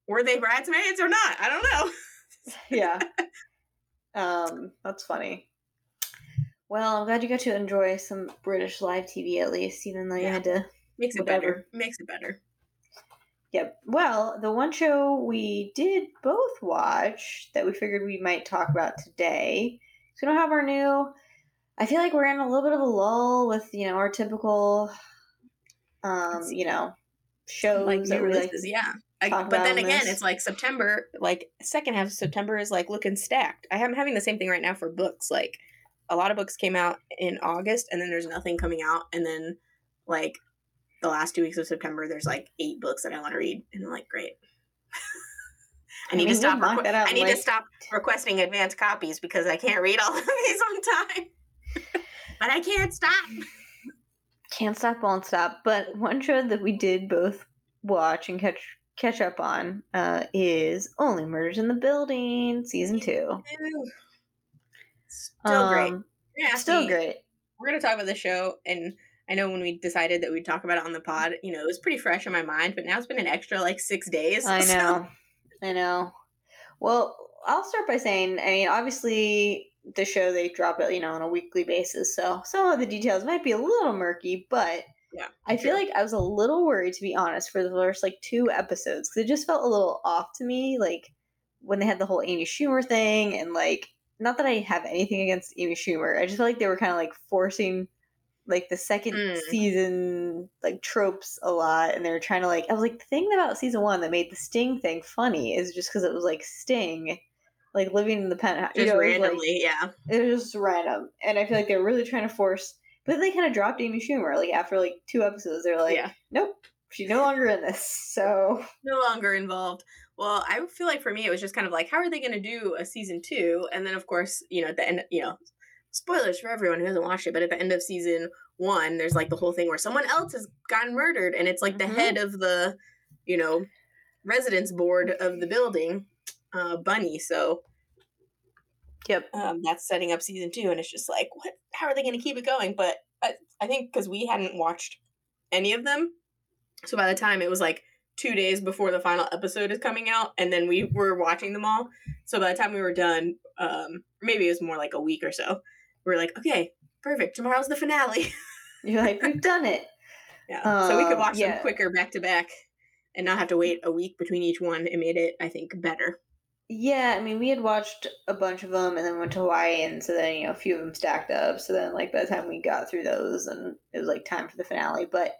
Were they bridesmaids or not? I don't know. Yeah. That's funny. Well, I'm glad you got to enjoy some British live TV at least, even though you had to. Makes it better. Yep. Well, the one show we did both watch that we figured we might talk about today. So we don't have our new. I feel like we're in a little bit of a lull with, you know, our typical, you know, shows like that we're like, but then again, it's like September, like second half of September is like looking stacked. I'm having the same thing right now for books. Like a lot of books came out in August and then there's nothing coming out. And then like the last 2 weeks of September, there's like 8 books that I want to read. And I'm like, great. I need to stop requesting advanced copies because I can't read all of these on time. But I can't stop. Can't stop, won't stop. But one show that we did both watch and catch up on is Only Murders in the Building season 2. Still great. Yeah, still great. We're gonna talk about the show, and I know when we decided that we'd talk about it on the pod, you know, it was pretty fresh in my mind, but now it's been an extra like 6 days. I know. Well, I'll start by saying, I mean, obviously the show, they drop it, you know, on a weekly basis, so some of the details might be a little murky, but yeah, I feel like I was a little worried, to be honest, for the first like 2 episodes, because it just felt a little off to me, like when they had the whole Amy Schumer thing, and like, not that I have anything against Amy Schumer, I just felt like they were kind of like forcing like the second season like tropes a lot, and they were trying to like, I was like, the thing about season one that made the Sting thing funny is just because it was like Sting like living in the penthouse, just, you know, randomly, it was, like, yeah, it was just random, and I feel like they're really trying to force, but they kind of dropped Amy Schumer like after like two episodes. They're like, yeah, nope, she's no longer in this, so no longer involved. Well, I feel like for me it was just kind of like, how are they going to do a season two? And then of course, you know, at the end, you know, spoilers for everyone who hasn't watched it, but at the end of season one, there's like the whole thing where someone else has gotten murdered, and it's like the head of the, you know, residence board of the building, Bunny. So yep, that's setting up season two, and it's just like, what? How are they going to keep it going? But I think because we hadn't watched any of them, so by the time it was like 2 days before the final episode is coming out, and then we were watching them all. So by the time we were done, maybe it was more like a week or so, we're like, okay, perfect, tomorrow's the finale. You're like, we've done it. Yeah, so we could watch them quicker back to back and not have to wait a week between each one. It made it, I think, better. Yeah, I mean, we had watched a bunch of them and then went to Hawaii, and so then, you know, a few of them stacked up, so then like by the time we got through those, and it was like time for the finale. But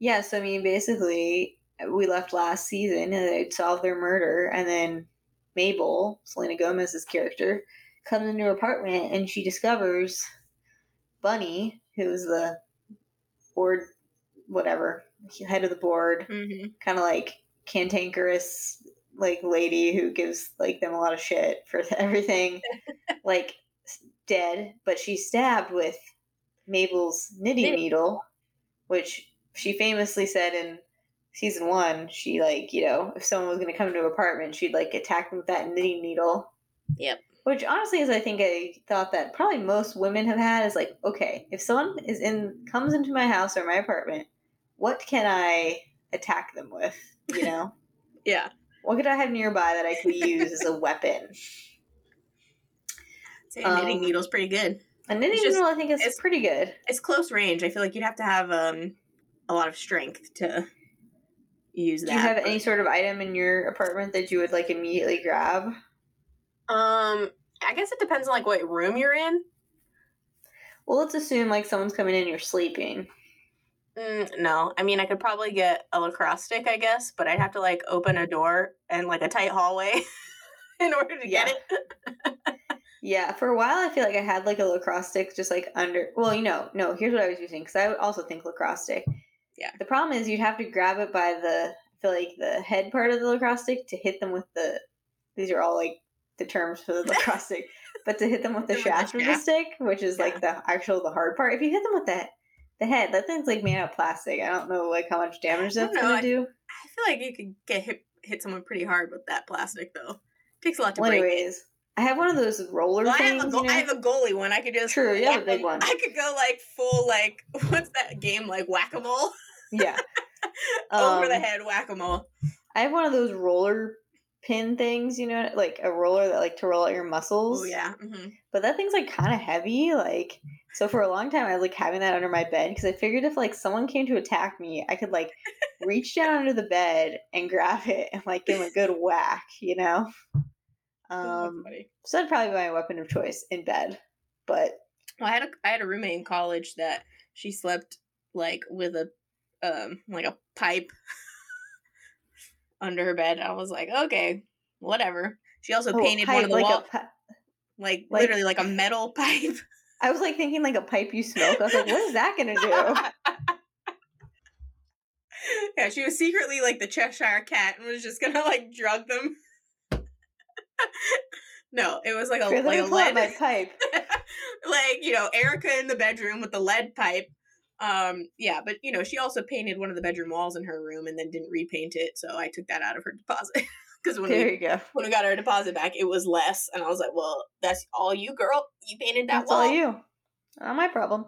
yeah, so I mean, basically we left last season and they solved their murder, and then Mabel, Selena Gomez's character, comes into her apartment and she discovers Bunny, who's the board, whatever, head of the board, kind of like cantankerous like lady who gives like them a lot of shit for everything, like dead, but she's stabbed with Mabel's knitting needle, which she famously said in season one, she like, you know, if someone was going to come to her apartment, she'd like attack them with that knitting needle. Yep. Which honestly is, I think I thought that probably most women have had is like, okay, if someone is comes into my house or my apartment, what can I attack them with? You know? Yeah. What could I have nearby that I could use as a weapon? Say a knitting needle's pretty good. A knitting needle, I think, is pretty good. It's close range. I feel like you'd have to have a lot of strength to use that. Do you have any sort of item in your apartment that you would like immediately grab? I guess it depends on like what room you're in. Well, let's assume like someone's coming in and you're sleeping. No, I mean, I could probably get a lacrosse stick, I guess, but I'd have to like open a door and like a tight hallway in order to get it. Yeah, for a while I feel like I had like a lacrosse stick just like under, well, you know, no, here's what I was using, because I would also think lacrosse stick. Yeah. The problem is you'd have to grab it by the, I feel like the head part of the lacrosse stick to hit them with the, these are all like the terms for the lacrosse stick, but to hit them with the shaft of the stick, which is like the actual, the hard part. If you hit them with that, the head, that thing's like made out of plastic. I don't know like how much damage that's going to do. I feel like you could get hit someone pretty hard with that plastic, though. It takes a lot to break. Anyways, I have one of those roller things. I have a goalie one. I could just you have a big one. I could go like full like, what's that game, like whack-a-mole? Yeah. Over the head whack-a-mole. I have one of those roller pin things, you know, like a roller that like to roll out your muscles. Oh yeah. Mm-hmm. But that thing's like kind of heavy, like. So for a long time, I was, like, having that under my bed because I figured if, like, someone came to attack me, I could, like, reach down under the bed and grab it and, like, give them a good whack, you know? So that'd probably be my weapon of choice in bed. But well, I had a roommate in college that she slept, like, with a, like, a pipe under her bed. I was like, okay, whatever. She also painted one of the walls, like, literally, like, a metal pipe. I was, like, thinking, like, a pipe you smoke. I was like, what is that going to do? Yeah, she was secretly, like, the Cheshire Cat and was just going to, like, drug them. No, it was, like, a, like a lead pipe. Like, you know, Erica in the bedroom with the lead pipe. Yeah, but, you know, she also painted one of the bedroom walls in her room and then didn't repaint it, so I took that out of her deposit. Because when we got our deposit back, it was less. And I was like, well, that's all you, girl. You painted that wall. That's all you. Not my problem.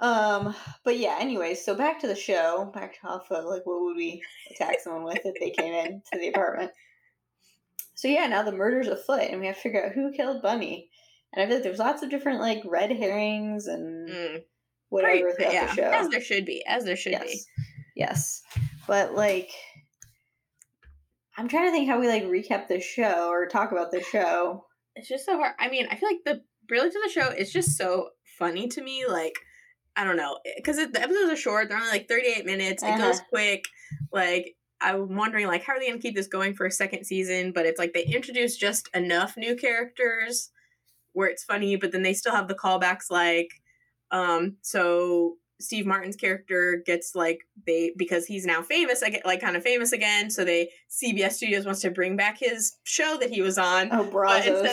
But yeah, anyway, so back to the show. Back to Alpha, like, what would we attack someone with if they came in to the apartment? So yeah, now the murder's afoot. And we have to figure out who killed Bunny. And I feel like there's lots of different, like, red herrings and whatever throughout the show. As there should be. Yes. But, like, I'm trying to think how we, like, recap the show or talk about the show. It's just so hard. I mean, I feel like the brilliance of the show is just so funny to me. Like, I don't know, because the episodes are short. They're only like 38 minutes. It goes quick. Like, I'm wondering, like, how are they going to keep this going for a second season? But it's like they introduce just enough new characters where it's funny, but then they still have the callbacks. Like, so Steve Martin's character gets like, they, because he's now famous, I get like kind of famous again. So they, CBS Studios wants to bring back his show that he was on. Oh, Brazos.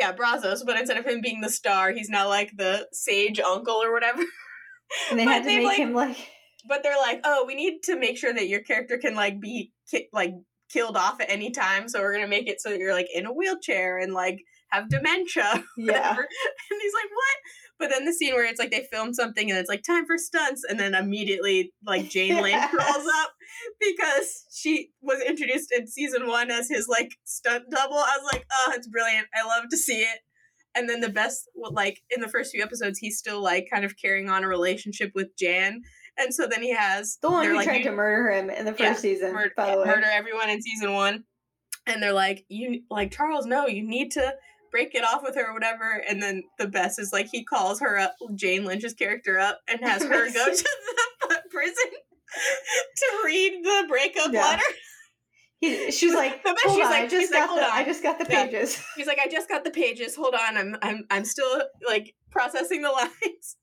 Yeah, Brazos. But instead of him being the star, he's now like the sage uncle or whatever. And they had to make him like... But they're like, oh, we need to make sure that your character can like be killed off at any time. So we're going to make it so that you're like in a wheelchair and like have dementia. Yeah. And he's like, what? But then the scene where it's like they film something and it's like time for stunts. And then immediately like Jane Lane crawls up because she was introduced in season one as his like stunt double. I was like, oh, it's brilliant. I love to see it. And then the best, like in the first few episodes, he's still like kind of carrying on a relationship with Jan. And so then he has... The one who tried to murder him in the first season, by the way. Murder everyone in season one. And they're like, you like, Charles, no, you need to break it off with her or whatever. And then the best is like he calls her up, Jane Lynch's character up, and has her go to the prison to read the breakup letter. She's like, I just got the pages. He's like, I just got the pages. Hold on, I'm still like processing the lines.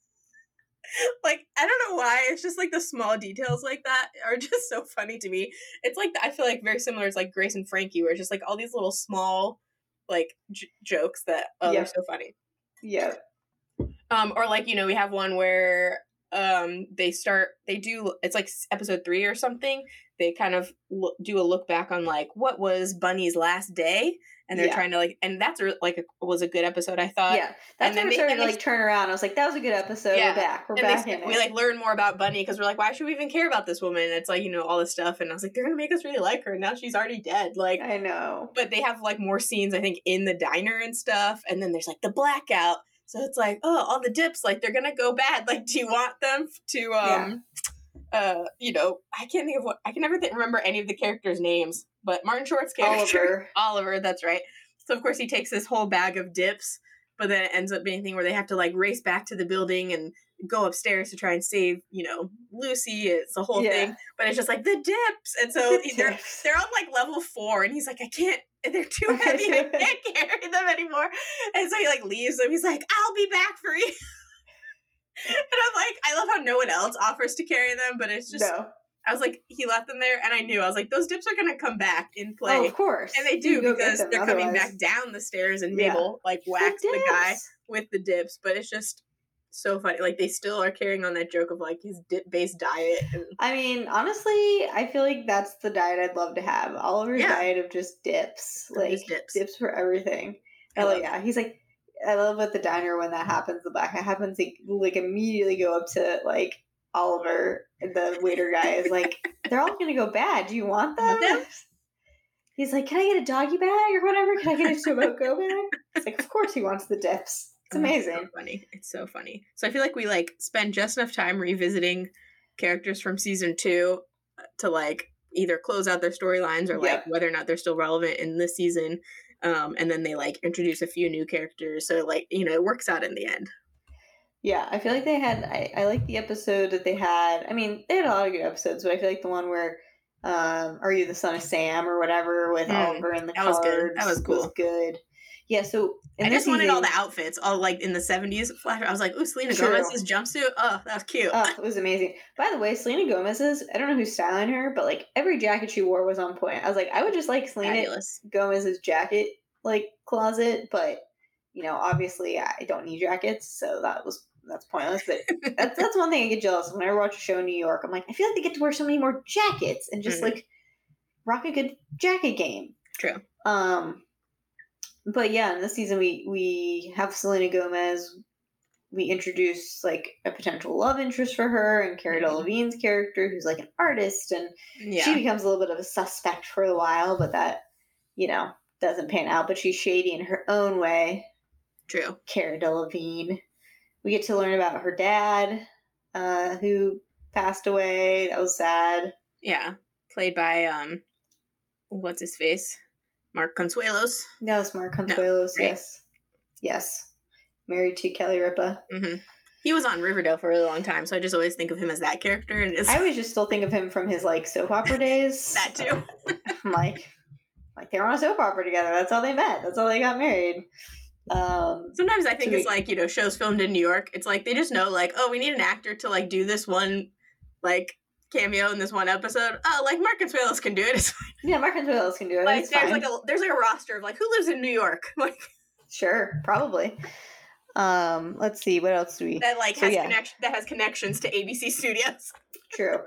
Like, I don't know why, it's just like the small details like that are just so funny to me. It's like, I feel like very similar to like Grace and Frankie, where it's just like all these little small like jokes that are so funny. Yeah. Or like, you know, we have one where it's like episode 3 or something, they kind of do a look back on like what was Bunny's last day. And they're trying to like, and that's like was a good episode, I thought. Yeah, that's when we started to like turn around. I was like, that was a good episode. Yeah. We're back in it. We like learn more about Bunny because we're like, why should we even care about this woman? And it's like, you know, all this stuff. And I was like, they're gonna make us really like her, and now she's already dead. Like, I know. But they have like more scenes, I think, in the diner and stuff. And then there's like the blackout. So it's like, oh, all the dips, like they're gonna go bad. Like, do you want them to? You know, I can't think of what, I can never remember any of the characters' names, but Martin Short's character, Oliver, that's right. So of course he takes this whole bag of dips, but then it ends up being a thing where they have to like race back to the building and go upstairs to try and save, you know, Lucy. It's a whole thing, but it's just like the dips. And so they're on like level 4 and he's like, I can't, they're too heavy. I can't carry them anymore. And so he like leaves them. He's like, I'll be back for you. And I'm like, I love how no one else offers to carry them, but it's just, I was like, he left them there, and I knew, I was like, those dips are going to come back in play. Oh, of course. And they do, because they're coming back down the stairs, and Mabel, like, whacks the guy with the dips, but it's just so funny. Like, they still are carrying on that joke of, like, his dip-based diet. I mean, honestly, I feel like that's the diet I'd love to have. Oliver's diet of just dips. Like, just dips for everything. And, like, he's like, I love at the diner when that happens, the blackout happens, they like immediately go up to like Oliver, the waiter guy, is like, they're all gonna go bad. Do you want them? He's like, can I get a doggy bag or whatever? Can I get a Shiboko bag? It's like, of course he wants the dips. It's amazing. It's so funny. It's so funny. So I feel like we like spend just enough time revisiting characters from season 2 to like either close out their storylines or like whether or not they're still relevant in this season. And then they, like, introduce a few new characters. So, like, you know, it works out in the end. Yeah, I feel like they had, I like the episode that they had. I mean, they had a lot of good episodes, but I feel like the one where Are You the Son of Sam or whatever with Oliver and the cards. That was good. That was cool. Was good. Yeah, so. I just wanted all the outfits, all, like, in the 70s. I was like, ooh, Selena Gomez's jumpsuit. Oh, that was cute. Oh, it was amazing. By the way, Selena Gomez's, I don't know who's styling her, but, like, every jacket she wore was on point. I was like, I would just like Selena Gomez's jacket, like, closet, but, you know, obviously I don't need jackets, so that's pointless, but that's one thing I get jealous of. Whenever I watch a show in New York, I'm like, I feel like they get to wear so many more jackets and just, like, rock a good jacket game. True. But yeah, in this season we have Selena Gomez. We introduce like a potential love interest for her and Cara Delevingne's character, who's like an artist, and she becomes a little bit of a suspect for a while, but that, you know, doesn't pan out. But she's shady in her own way. True. Cara Delevingne. We get to learn about her dad, who passed away. That was sad. Yeah, played by what's his face? Mark Consuelos. That was Mark Consuelos, right? Yes. Married to Kelly Ripa. Mm-hmm. He was on Riverdale for a really long time, so I just always think of him as that character. And I always just still think of him from his, like, soap opera days. That too. I'm like they were on a soap opera together. That's how they met. That's how they got married. Sometimes I think it's like, you know, shows filmed in New York. It's like they just know, like, oh, we need an actor to, like, do this one, like, cameo in this one episode. Oh, like, Mark Consuelos can do it. It's fine. Yeah, Mark Consuelos can do it. Like, there's a roster of, like, who lives in New York? Like, sure, probably. Let's see, what else do we that like has that has connections to ABC Studios. True.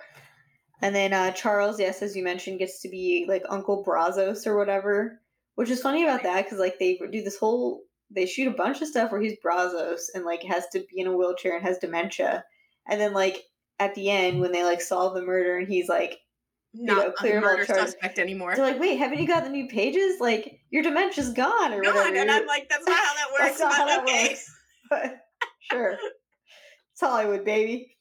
And then Charles, yes, as you mentioned, gets to be like Uncle Brazos or whatever, which is funny about that because like they do this whole they shoot a bunch of stuff where he's Brazos and like has to be in a wheelchair and has dementia, and then like at the end when they like solve the murder and he's like not a murder suspect anymore. They're like, wait, haven't you got the new pages? Like, your dementia's gone or whatever. And I'm like, that's not how that works. That's not how that works. But sure. It's Hollywood, baby.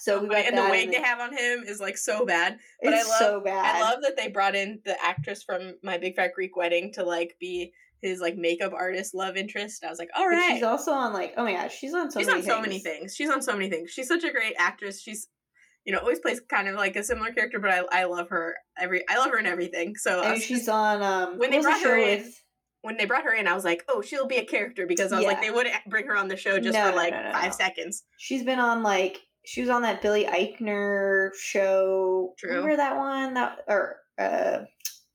So we got and that the wig they have on him is like so bad. But it's so bad. I love that they brought in the actress from My Big Fat Greek Wedding to like be his like makeup artist love interest. I was like, all right. But she's also on like, oh my gosh, she's on so many things. She's such a great actress. She's, you know, always plays kind of like a similar character, but I love her. I love her in everything. So and she's just, on when they brought her in, I was like, oh, she'll be a character because I was like, they wouldn't bring her on the show just for like 5 seconds. She's been on like she was on that Billy Eichner show. True. Remember that one that or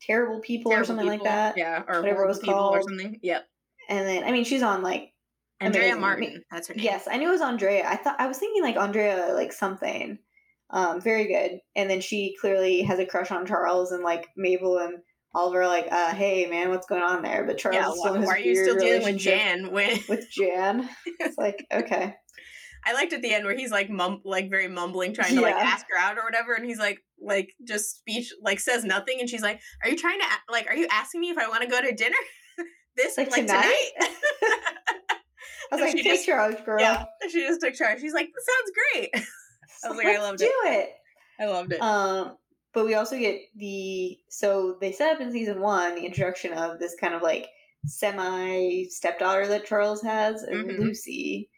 Terrible People or something like that. Yeah, or whatever it was called or something. Yep. And then I mean, she's on like Andrea Martin. That's her name. Yes, I knew it was Andrea. I was thinking like Andrea like something. Very good. And then she clearly has a crush on Charles, and like Mabel and Oliver are like, hey man, what's going on there? But Charles is still in his why are you still dealing with Jan? With Jan. It's like, okay. I liked at the end where he's like very mumbling, trying to like ask her out or whatever, and he's like just speech like says nothing, and she's like, are you trying to like are you asking me if I want to go to dinner? This like tonight? I was like, take charge, girl. Yeah, she just took charge. She's like, that sounds great. I was like, I loved it. I loved it. But we also get so they set up in season one the introduction of this kind of like semi stepdaughter that Charles has and Lucy.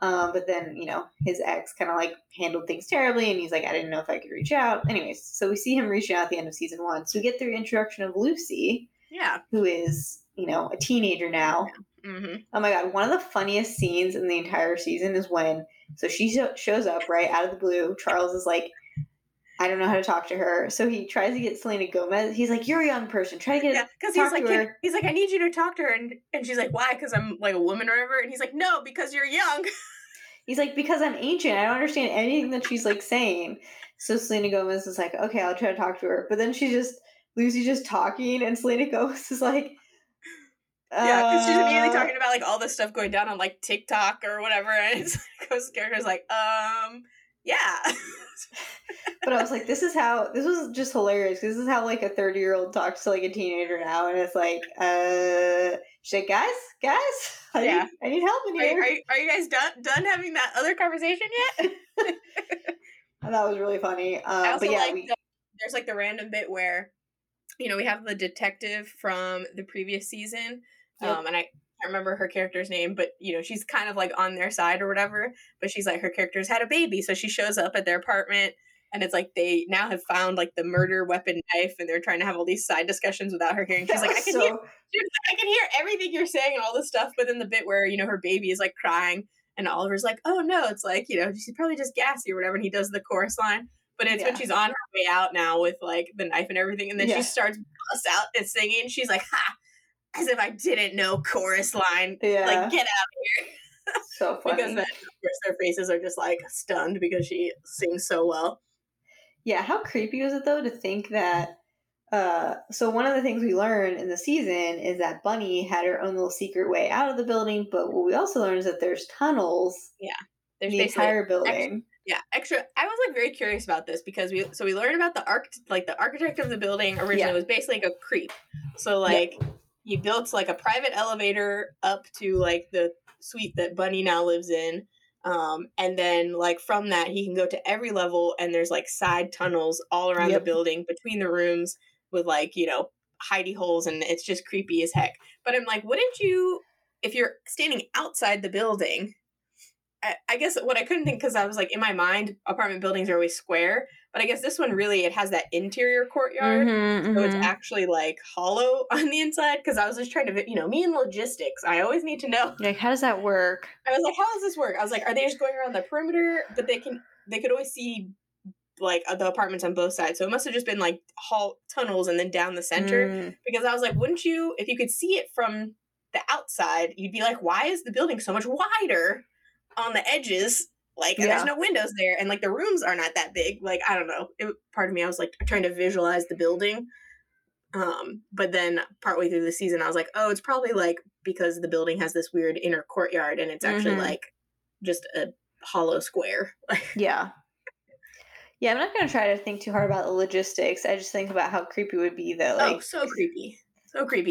But then, you know, his ex kind of like handled things terribly and he's like, I didn't know if I could reach out. Anyways, so we see him reaching out at the end of season one. So we get the introduction of Lucy. Yeah. Who is, you know, a teenager now. Yeah. Oh my God. One of the funniest scenes in the entire season is when she shows up right out of the blue. Charles is like, I don't know how to talk to her. So he tries to get Selena Gomez. He's like, you're a young person. Try to get because he's like, he's like, I need you to talk to her. And she's like, why? Because I'm like a woman or whatever. And he's like, no, because you're young. He's like, because I'm ancient. I don't understand anything that she's like saying. So Selena Gomez is like, okay, I'll try to talk to her. But then Lucy's just talking. And Selena Gomez is like, yeah, because she's immediately talking about, like, all this stuff going down on, like, TikTok or whatever, and it's like, those characters like, yeah. But I was like, this was just hilarious, because this is how, like, a 30-year-old talks to, like, a teenager now, and it's like, she's like, guys, I need help in here. Are you guys done having that other conversation yet? That was really funny. I also there's, like, the random bit where, you know, we have the detective from the previous season, and I can't remember her character's name, but, you know, she's kind of, like, on their side or whatever, but she's, like, her character's had a baby, so she shows up at their apartment, and it's, like, they now have found, like, the murder weapon knife, and they're trying to have all these side discussions without her hearing. She's like, I can hear everything you're saying and all this stuff, but then the bit where, you know, her baby is, like, crying, and Oliver's like, oh, no, it's like, you know, she's probably just gassy or whatever, and he does the chorus line. But it's when she's on her way out now with, like, the knife and everything. And then she starts busts out and singing. She's like, ha, as if I didn't know chorus line. Yeah. Like, get out of here. So funny. Because then, of course, their faces are just, like, stunned because she sings so well. Yeah, how creepy was it, though, to think that... so one of the things we learn in the season is that Bunny had her own little secret way out of the building. But what we also learn is that there's tunnels in the entire building. I was like very curious about this because we learned about the architect of the building originally was basically like a creep. So like he built like a private elevator up to like the suite that Bunny now lives in. And then like from that he can go to every level and there's like side tunnels all around the building between the rooms with like, you know, hidey holes and it's just creepy as heck. But I'm like, wouldn't you if you're standing outside the building I guess what I couldn't think, because I was like, in my mind, apartment buildings are always square. But I guess this one really, it has that interior courtyard. Mm-hmm, so it's actually like hollow on the inside. Because I was just trying to, you know, me and logistics, I always need to know. Like, how does that work? I was like, how does this work? I was like, are they just going around the perimeter? But they could always see like the apartments on both sides. So it must have just been like hall tunnels and then down the center. Mm. Because I was like, wouldn't you, if you could see it from the outside, you'd be like, why is the building so much wider on the edges, like, and there's no windows there, and like the rooms are not that big. Like, I don't know, part of me I was like trying to visualize the building, but then partway through the season I was like, oh, it's probably like because the building has this weird inner courtyard and it's actually like just a hollow square. I'm not gonna try to think too hard about the logistics. I just think about how creepy it would be though. Like, oh, so creepy.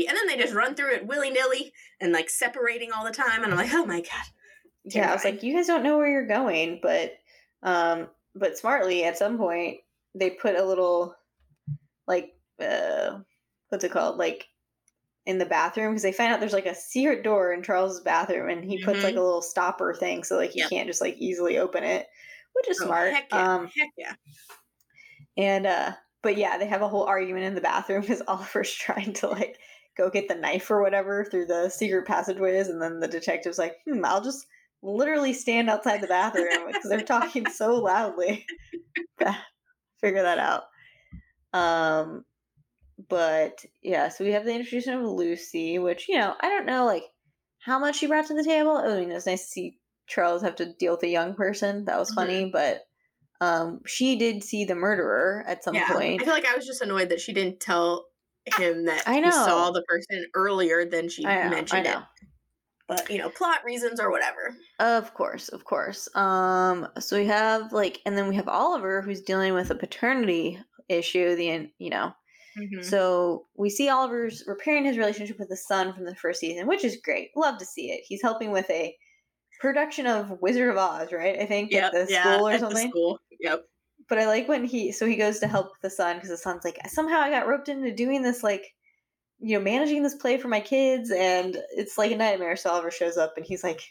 And then they just run through it willy-nilly and like separating all the time, and I'm like, oh my god. Yeah, I was like, you guys don't know where you're going, but smartly, at some point, they put a little, like, what's it called, like, in the bathroom, because they find out there's, like, a secret door in Charles's bathroom, and he puts, like, a little stopper thing, so, like, you can't just, like, easily open it, which is smart. Heck yeah. And, but yeah, they have a whole argument in the bathroom, because Oliver's trying to, like, go get the knife or whatever through the secret passageways, and then the detective's like, I'll just literally stand outside the bathroom because they're talking so loudly. Figure that out. But yeah, so we have the introduction of Lucy, which, you know, I don't know like how much she brought to the table. I mean, it was nice to see Charles have to deal with a young person. That was funny, but she did see the murderer at some point. I feel like I was just annoyed that she didn't tell him that she saw the person earlier than she mentioned it. But, you know, plot reasons or whatever. Of course. So we have, like, and then we have Oliver, who's dealing with a paternity issue, So we see Oliver's repairing his relationship with his son from the first season, which is great. Love to see it. He's helping with a production of Wizard of Oz, right? I think at the school or something. But I like when he goes to help the son because the son's like, somehow I got roped into doing this, like, you know, managing this play for my kids, and it's like a nightmare. So Oliver shows up and he's like,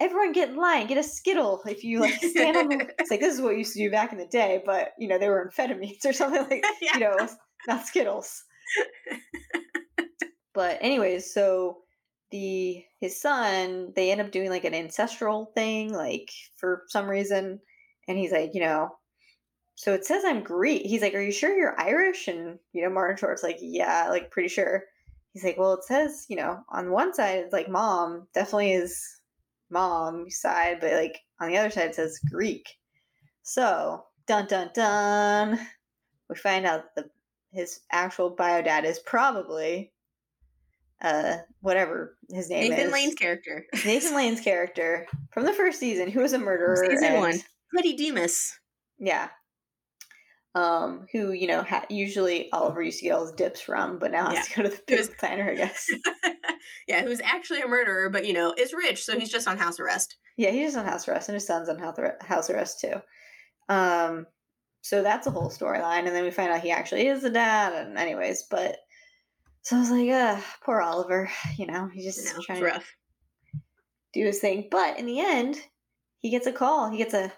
everyone get in line, get a Skittle if you like stand on the... It's like, this is what we used to do back in the day, but you know, they were amphetamines or something, like you know, not Skittles. But anyways, so his son, they end up doing like an ancestral thing, like for some reason, and he's like, you know, so it says I'm Greek. He's like, are you sure you're Irish? And, you know, Martin Short's like, yeah, like pretty sure. He's like, well, it says, you know, on one side, it's like mom, definitely is mom side. But like on the other side, it says Greek. So dun, dun, dun. We find out that his actual bio dad is probably whatever his name is. Nathan Lane's character from the first season, who was a murderer. Season 1. Hoodie Demas. Yeah. Who, you know, usually Oliver used to get all his dips from, but now has to go to the big planner, I guess. Who's actually a murderer, but, you know, is rich, so he's just on house arrest. Yeah, he's just on house arrest, and his son's on house arrest, too. So that's a whole storyline, and then we find out he actually is the dad, and anyways, but... So I was like, poor Oliver, you know, he's just trying to do his thing. But in the end, he gets a call. He gets a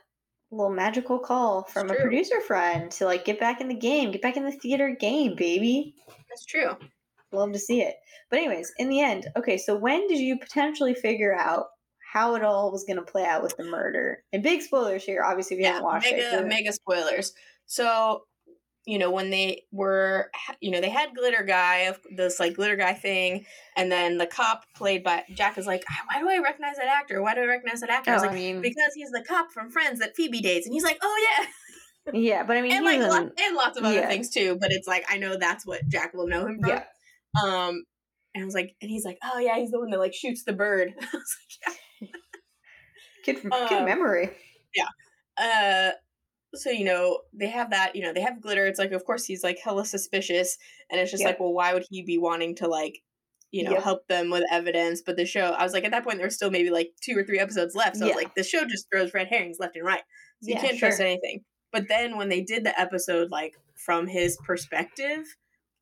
little magical call from a producer friend to like get back in the game, get back in the theater game, baby. That's true. Love to see it. But anyways, in the end, okay, so when did you potentially figure out how it all was going to play out with the murder? And big spoilers here, obviously, if you haven't watched mega spoilers. So, you know, when they were, you know, they had Glitter Guy, this like Glitter Guy thing, and then the cop played by Jack is like, why do I recognize that actor? Oh, I was like, because he's the cop from Friends that Phoebe dates, and he's like, oh yeah, yeah. But I mean, and like lots of other things too. But it's like, I know that's what Jack will know him from. Yeah. And I was like, and he's like, oh yeah, he's the one that like shoots the bird. I was like, Good memory. Yeah. So, you know, they have that, you know, they have Glitter. It's like, of course, he's like hella suspicious. And it's just like, well, why would he be wanting to like, you know, help them with evidence? But the show, I was like, at that point, there was still maybe like 2 or 3 episodes left. So I was like, the show just throws red herrings left and right. So you can't trust anything. But then when they did the episode, like from his perspective,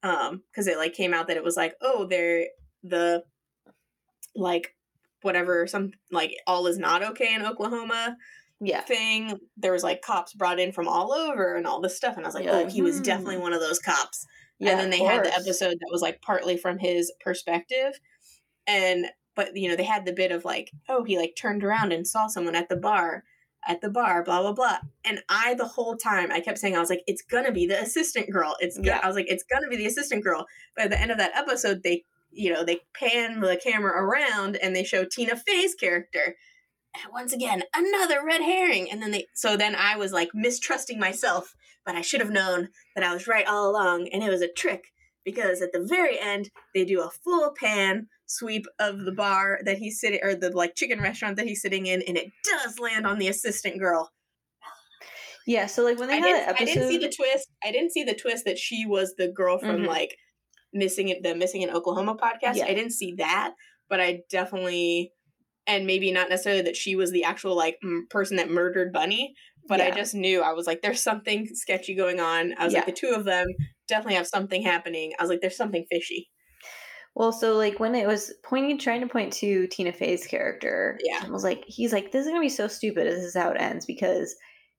because it like came out that it was like, oh, they're the like whatever, some like all is not okay in Oklahoma thing. There was like cops brought in from all over and all this stuff. And I was like, oh, he was definitely one of those cops. Yeah, and then they had the episode that was like partly from his perspective. And, but you know, they had the bit of like, oh, he like turned around and saw someone at the bar, blah, blah, blah. And I, the whole time I kept saying, I was like, it's going to be the assistant girl. I was like, it's going to be the assistant girl. But at the end of that episode, they, you know, they pan the camera around and they show Tina Fey's character. And once again, another red herring. And then so then I was like mistrusting myself, but I should have known that I was right all along. And it was a trick because at the very end, they do a full pan sweep of the bar that he's sitting, or the like chicken restaurant that he's sitting in. And it does land on the assistant girl. Yeah. So like when they had an episode, I didn't see the twist that she was the girl from like Missing in Oklahoma podcast. Yeah. I didn't see that, but I definitely, and maybe not necessarily that she was the actual like person that murdered Bunny, but I just knew. I was like, there's something sketchy going on. I was like, the two of them definitely have something happening. I was like, there's something fishy. Well, so like when it was trying to point to Tina Fey's character, I was like, he's like, this is gonna be so stupid if this is how it ends, because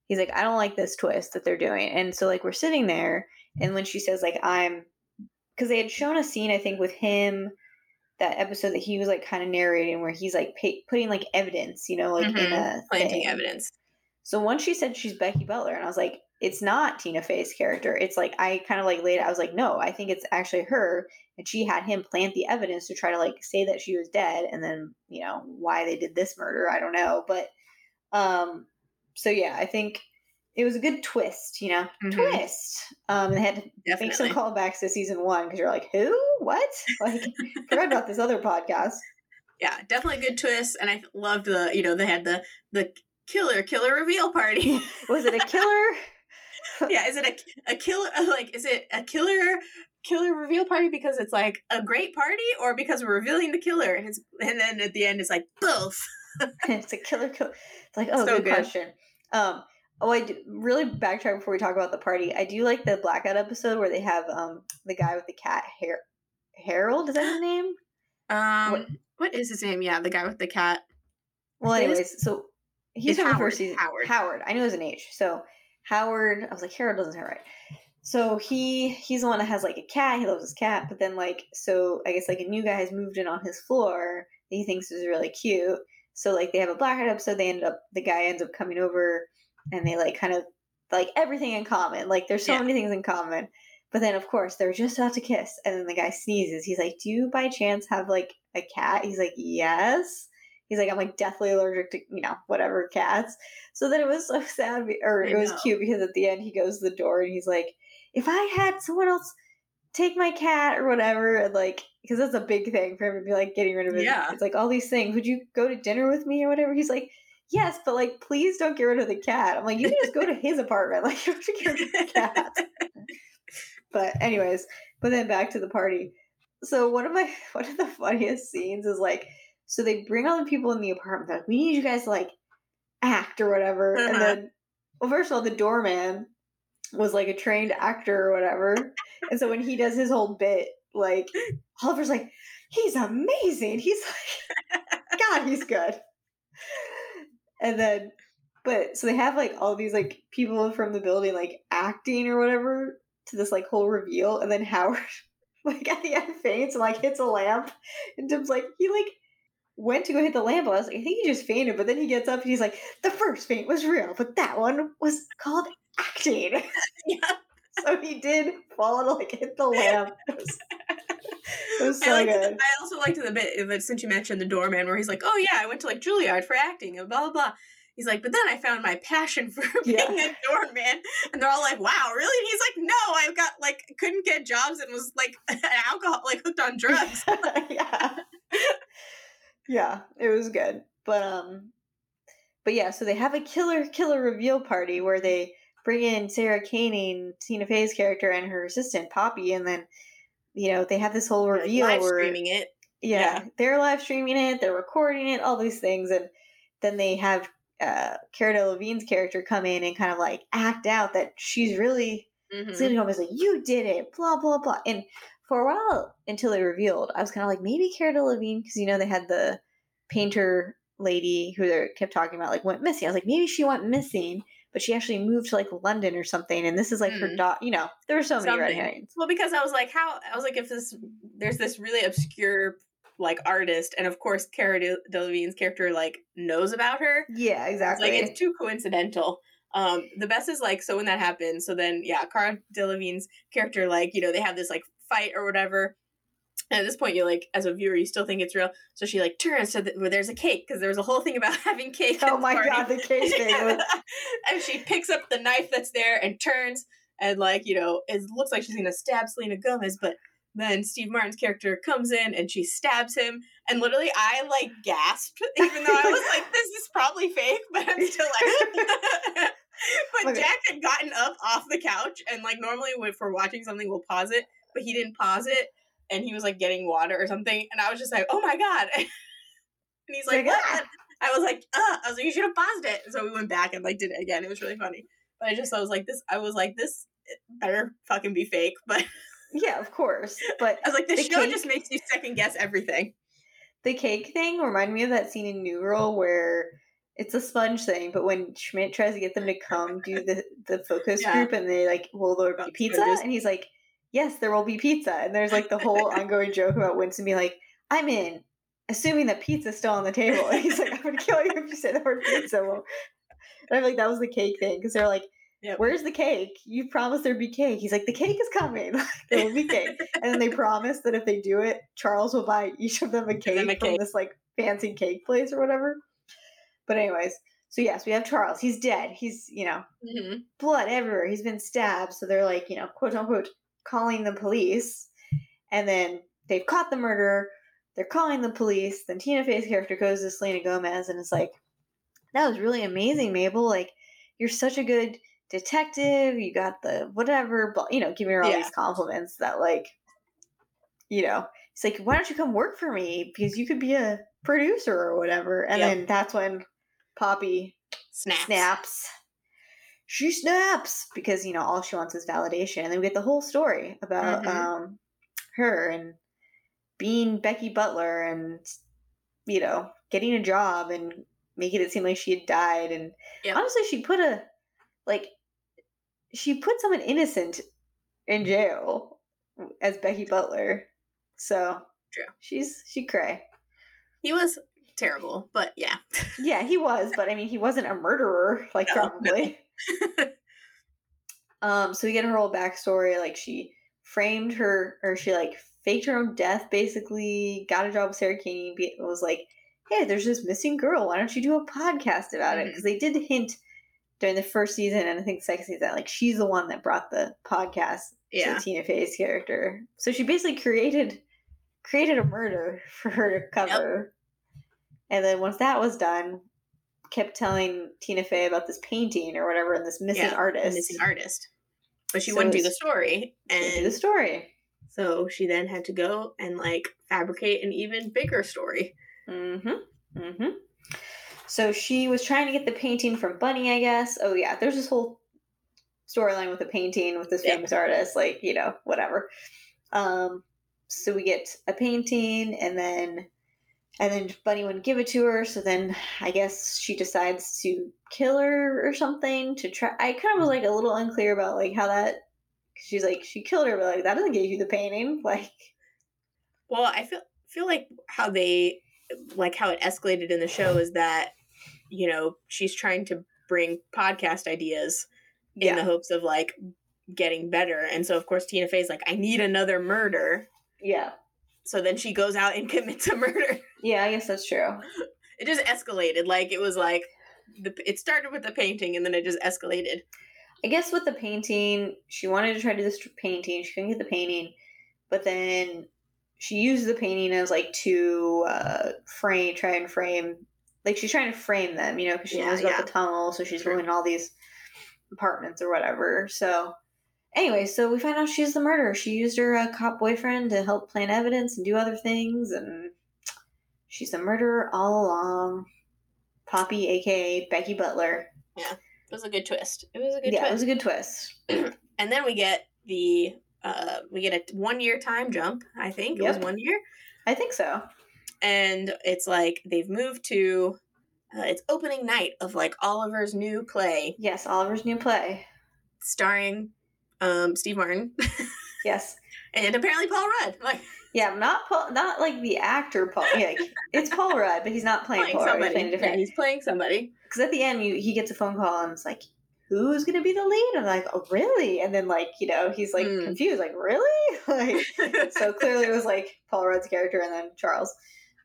he's like, I don't like this twist that they're doing. And so like we're sitting there, and when she says like because they had shown a scene, I think, with him, that episode that he was like kind of narrating, where he's like putting like evidence, you know, like in a planting thing. Evidence. So once she said she's Becky Butler, and I was like, it's not Tina Fey's character. It's like, I kind of like laid out, I was like, no, I think it's actually her, and she had him plant the evidence to try to like say that she was dead, and then, you know, why they did this murder, I don't know, but so yeah, I think it was a good twist, you know, and they had to make some callbacks to season one, because you're like, who? What? Like, I forgot about this other podcast. Yeah, definitely good twist. And I loved the, you know, they had the killer reveal party. Was it a killer? Yeah, is it a killer? Like, is it a killer reveal party because it's like a great party, or because we're revealing the killer? And then at the end, it's like both. It's a killer. It's like, oh, so good question. Oh, I do, really backtrack before we talk about the party. I do like the Blackout episode where they have the guy with the cat hair. Harold, is that his name? What is his name? Yeah, the guy with the cat. Well, anyways, so he's from the first season. Howard. I knew it was an H. So Howard, I was like, Harold doesn't sound right. So he's the one that has like a cat. He loves his cat. But then like, so I guess like a new guy has moved in on his floor that he thinks is really cute. So like they have a Blackout episode. The guy ends up coming over. And they like kind of like everything in common. Like there's so many things in common. But then of course they're just about to kiss. And then the guy sneezes. He's like, do you by chance have like a cat? He's like, yes. He's like, I'm like deathly allergic to, you know, whatever cats. So then it was so sad. It was cute because at the end he goes to the door and he's like, if I had someone else take my cat or whatever. And like, because that's a big thing for him to be like getting rid of it. Yeah. It's like all these things. Would you go to dinner with me or whatever? He's like, yes, but like, please don't get rid of the cat. I'm like, you can just go to his apartment. Like, you don't have to get rid of the cat. But anyways, but then back to the party. So one of the funniest scenes is like, so they bring all the people in the apartment. They're like, we need you guys to like act or whatever. And then, well, first of all, the doorman was like a trained actor or whatever. And so when he does his whole bit, like Oliver's like, he's amazing. He's like, God, he's good. And then, but, so they have, like, all these, like, people from the building, like, acting or whatever to this, like, whole reveal. And then Howard, like, at the end faints and, like, hits a lamp. And Tim's like, he, like, went to go hit the lamp. I was like, I think he just fainted. But then he gets up and he's like, the first faint was real, but that one was called acting. Yeah. So he did fall and, like, hit the lamp. It was so good. I also liked the bit that, since you mentioned the doorman, where he's like, oh yeah, I went to like Juilliard for acting and blah, blah, blah. He's like, but then I found my passion for being a doorman. And they're all like, wow, really? And he's like, no, I've got like, couldn't get jobs and was like an alcohol, like hooked on drugs. Yeah, it was good. But yeah, so they have a killer reveal party where they bring in Sarah Koenig, Tina Fey's character, and her assistant Poppy. And then, you know, they have this whole reveal live streaming it. Yeah, they're live streaming it. They're recording it, all these things. And then they have Cara Delevingne's character come in and kind of like act out that she's really sitting home, is like, you did it, blah, blah, blah. And for a while until they revealed, I was kind of like, maybe Cara Delevingne, because, you know, they had the painter lady who they kept talking about, like, went missing. I was like, maybe she went missing, but she actually moved to, like, London or something, and this is, like, her daughter. You know, there were so many red herrings. Well, because I was like, if there's this really obscure, like, artist, and of course Cara Delevingne's character, like, knows about her. Yeah, exactly. It's like, it's too coincidental. The best is, like, so when that happens, so then, yeah, Cara Delevingne's character, like, you know, they have this, like, fight or whatever. And at this point, you're like, as a viewer, you still think it's real. So she, like, turns to there's a cake, because there was a whole thing about having cake. Oh my God, the cake thing! And she picks up the knife that's there and turns, and, like, you know, it looks like she's gonna stab Selena Gomez, but then Steve Martin's character comes in and she stabs him. And literally, I, like, gasped, even though I was like, this is probably fake, but I'm still like. But okay. Jack had gotten up off the couch, and, like, normally if we're watching something, we'll pause it, but he didn't pause it. And he was, like, getting water or something. And I was just like, oh, my God. And he's like, what? Ah. I was like, you should have paused it. And so we went back and, like, did it again. It was really funny. But I was like, this better fucking be fake. But yeah, of course. But I was like, this show just makes you second guess everything. The cake thing reminded me of that scene in New Girl where it's a sponge thing. But when Schmidt tries to get them to come do the focus group, and they, like, will there be pizza? And he's like, yes, there will be pizza. And there's, like, the whole ongoing joke about Winston being like, I'm in, assuming that pizza's still on the table. And he's like, I would kill you if you said the word pizza. Well, and I'm like, that was the cake thing. Because they're like, where's the cake? You promised there'd be cake. He's like, the cake is coming. Like, there will be cake. And then they promise that if they do it, Charles will buy each of them a cake from this, like, fancy cake place or whatever. But anyways, so yes, we have Charles. He's dead. He's, you know, blood everywhere. He's been stabbed. So they're like, you know, quote unquote, calling the police, and then they've caught the murderer. They're calling the police. Then Tina Fey's character goes to Selena Gomez and is like, that was really amazing, Mabel. Like, you're such a good detective. You got the whatever, but, you know, giving her all these compliments that, like, you know, it's like, why don't you come work for me? Because you could be a producer or whatever. And then that's when Poppy snaps. She snaps because, you know, all she wants is validation. And then we get the whole story about her and being Becky Butler and, you know, getting a job and making it seem like she had died. And honestly, she put someone innocent in jail as Becky Butler. So she cray. He was terrible, but yeah, he was. But I mean, he wasn't a murderer, like, probably. No. So we get her whole backstory. Like, she framed her, or she, like, faked her own death, basically got a job with Sarah King. Was like, hey, there's this missing girl, why don't you do a podcast about it? Because they did hint during the first season, and I think second season, that, like, she's the one that brought the podcast to Tina Fey's character. So she basically created a murder for her to cover. And then once that was done, kept telling Tina Fey about this painting or whatever, and this missing artist, but she wouldn't do the story. So she then had to go and, like, fabricate an even bigger story. So she was trying to get the painting from Bunny, I guess. Oh yeah, there's this whole storyline with the painting with this famous artist, like, you know, whatever. So we get a painting, and then Bunny wouldn't give it to her, so then I guess she decides to kill her or something to try. I kind of was, like, a little unclear about, like, how that, because she's like, she killed her, but, like, that doesn't give you the painting. Like, well, I feel like how they, like, how it escalated in the show is that, you know, she's trying to bring podcast ideas in the hopes of, like, getting better, and so of course Tina Fey's like, I need another murder. Yeah. So then she goes out and commits a murder. Yeah, I guess that's true. It just escalated. Like, it was like, it started with the painting, and then it just escalated. I guess with the painting, she wanted to try to do this painting. She couldn't get the painting. But then she used the painting as, like, to try and frame. Like, she's trying to frame them, you know, because she knows about the tunnel. So she's ruining all these apartments or whatever. So anyway, so we find out she's the murderer. She used her cop boyfriend to help plan evidence and do other things, and she's the murderer all along. Poppy, a.k.a. Becky Butler. Yeah, it was a good twist. Yeah, it was a good twist. And then we get a 1-year time jump, I think. It was 1 year. I think so. And it's like they've moved to it's opening night of like Oliver's new play. Yes, Oliver's new play. Starring Steve Martin. Yes. And apparently Paul Rudd. Like, yeah, not like the actor Paul. Yeah, like, it's Paul Rudd, but he's not playing Paul Rudd. He's playing somebody. Because at the end, he gets a phone call and it's like, who's going to be the lead? I'm like, oh, really? And then, like, you know, he's like confused, like, really? Like, so clearly it was like Paul Rudd's character and then Charles.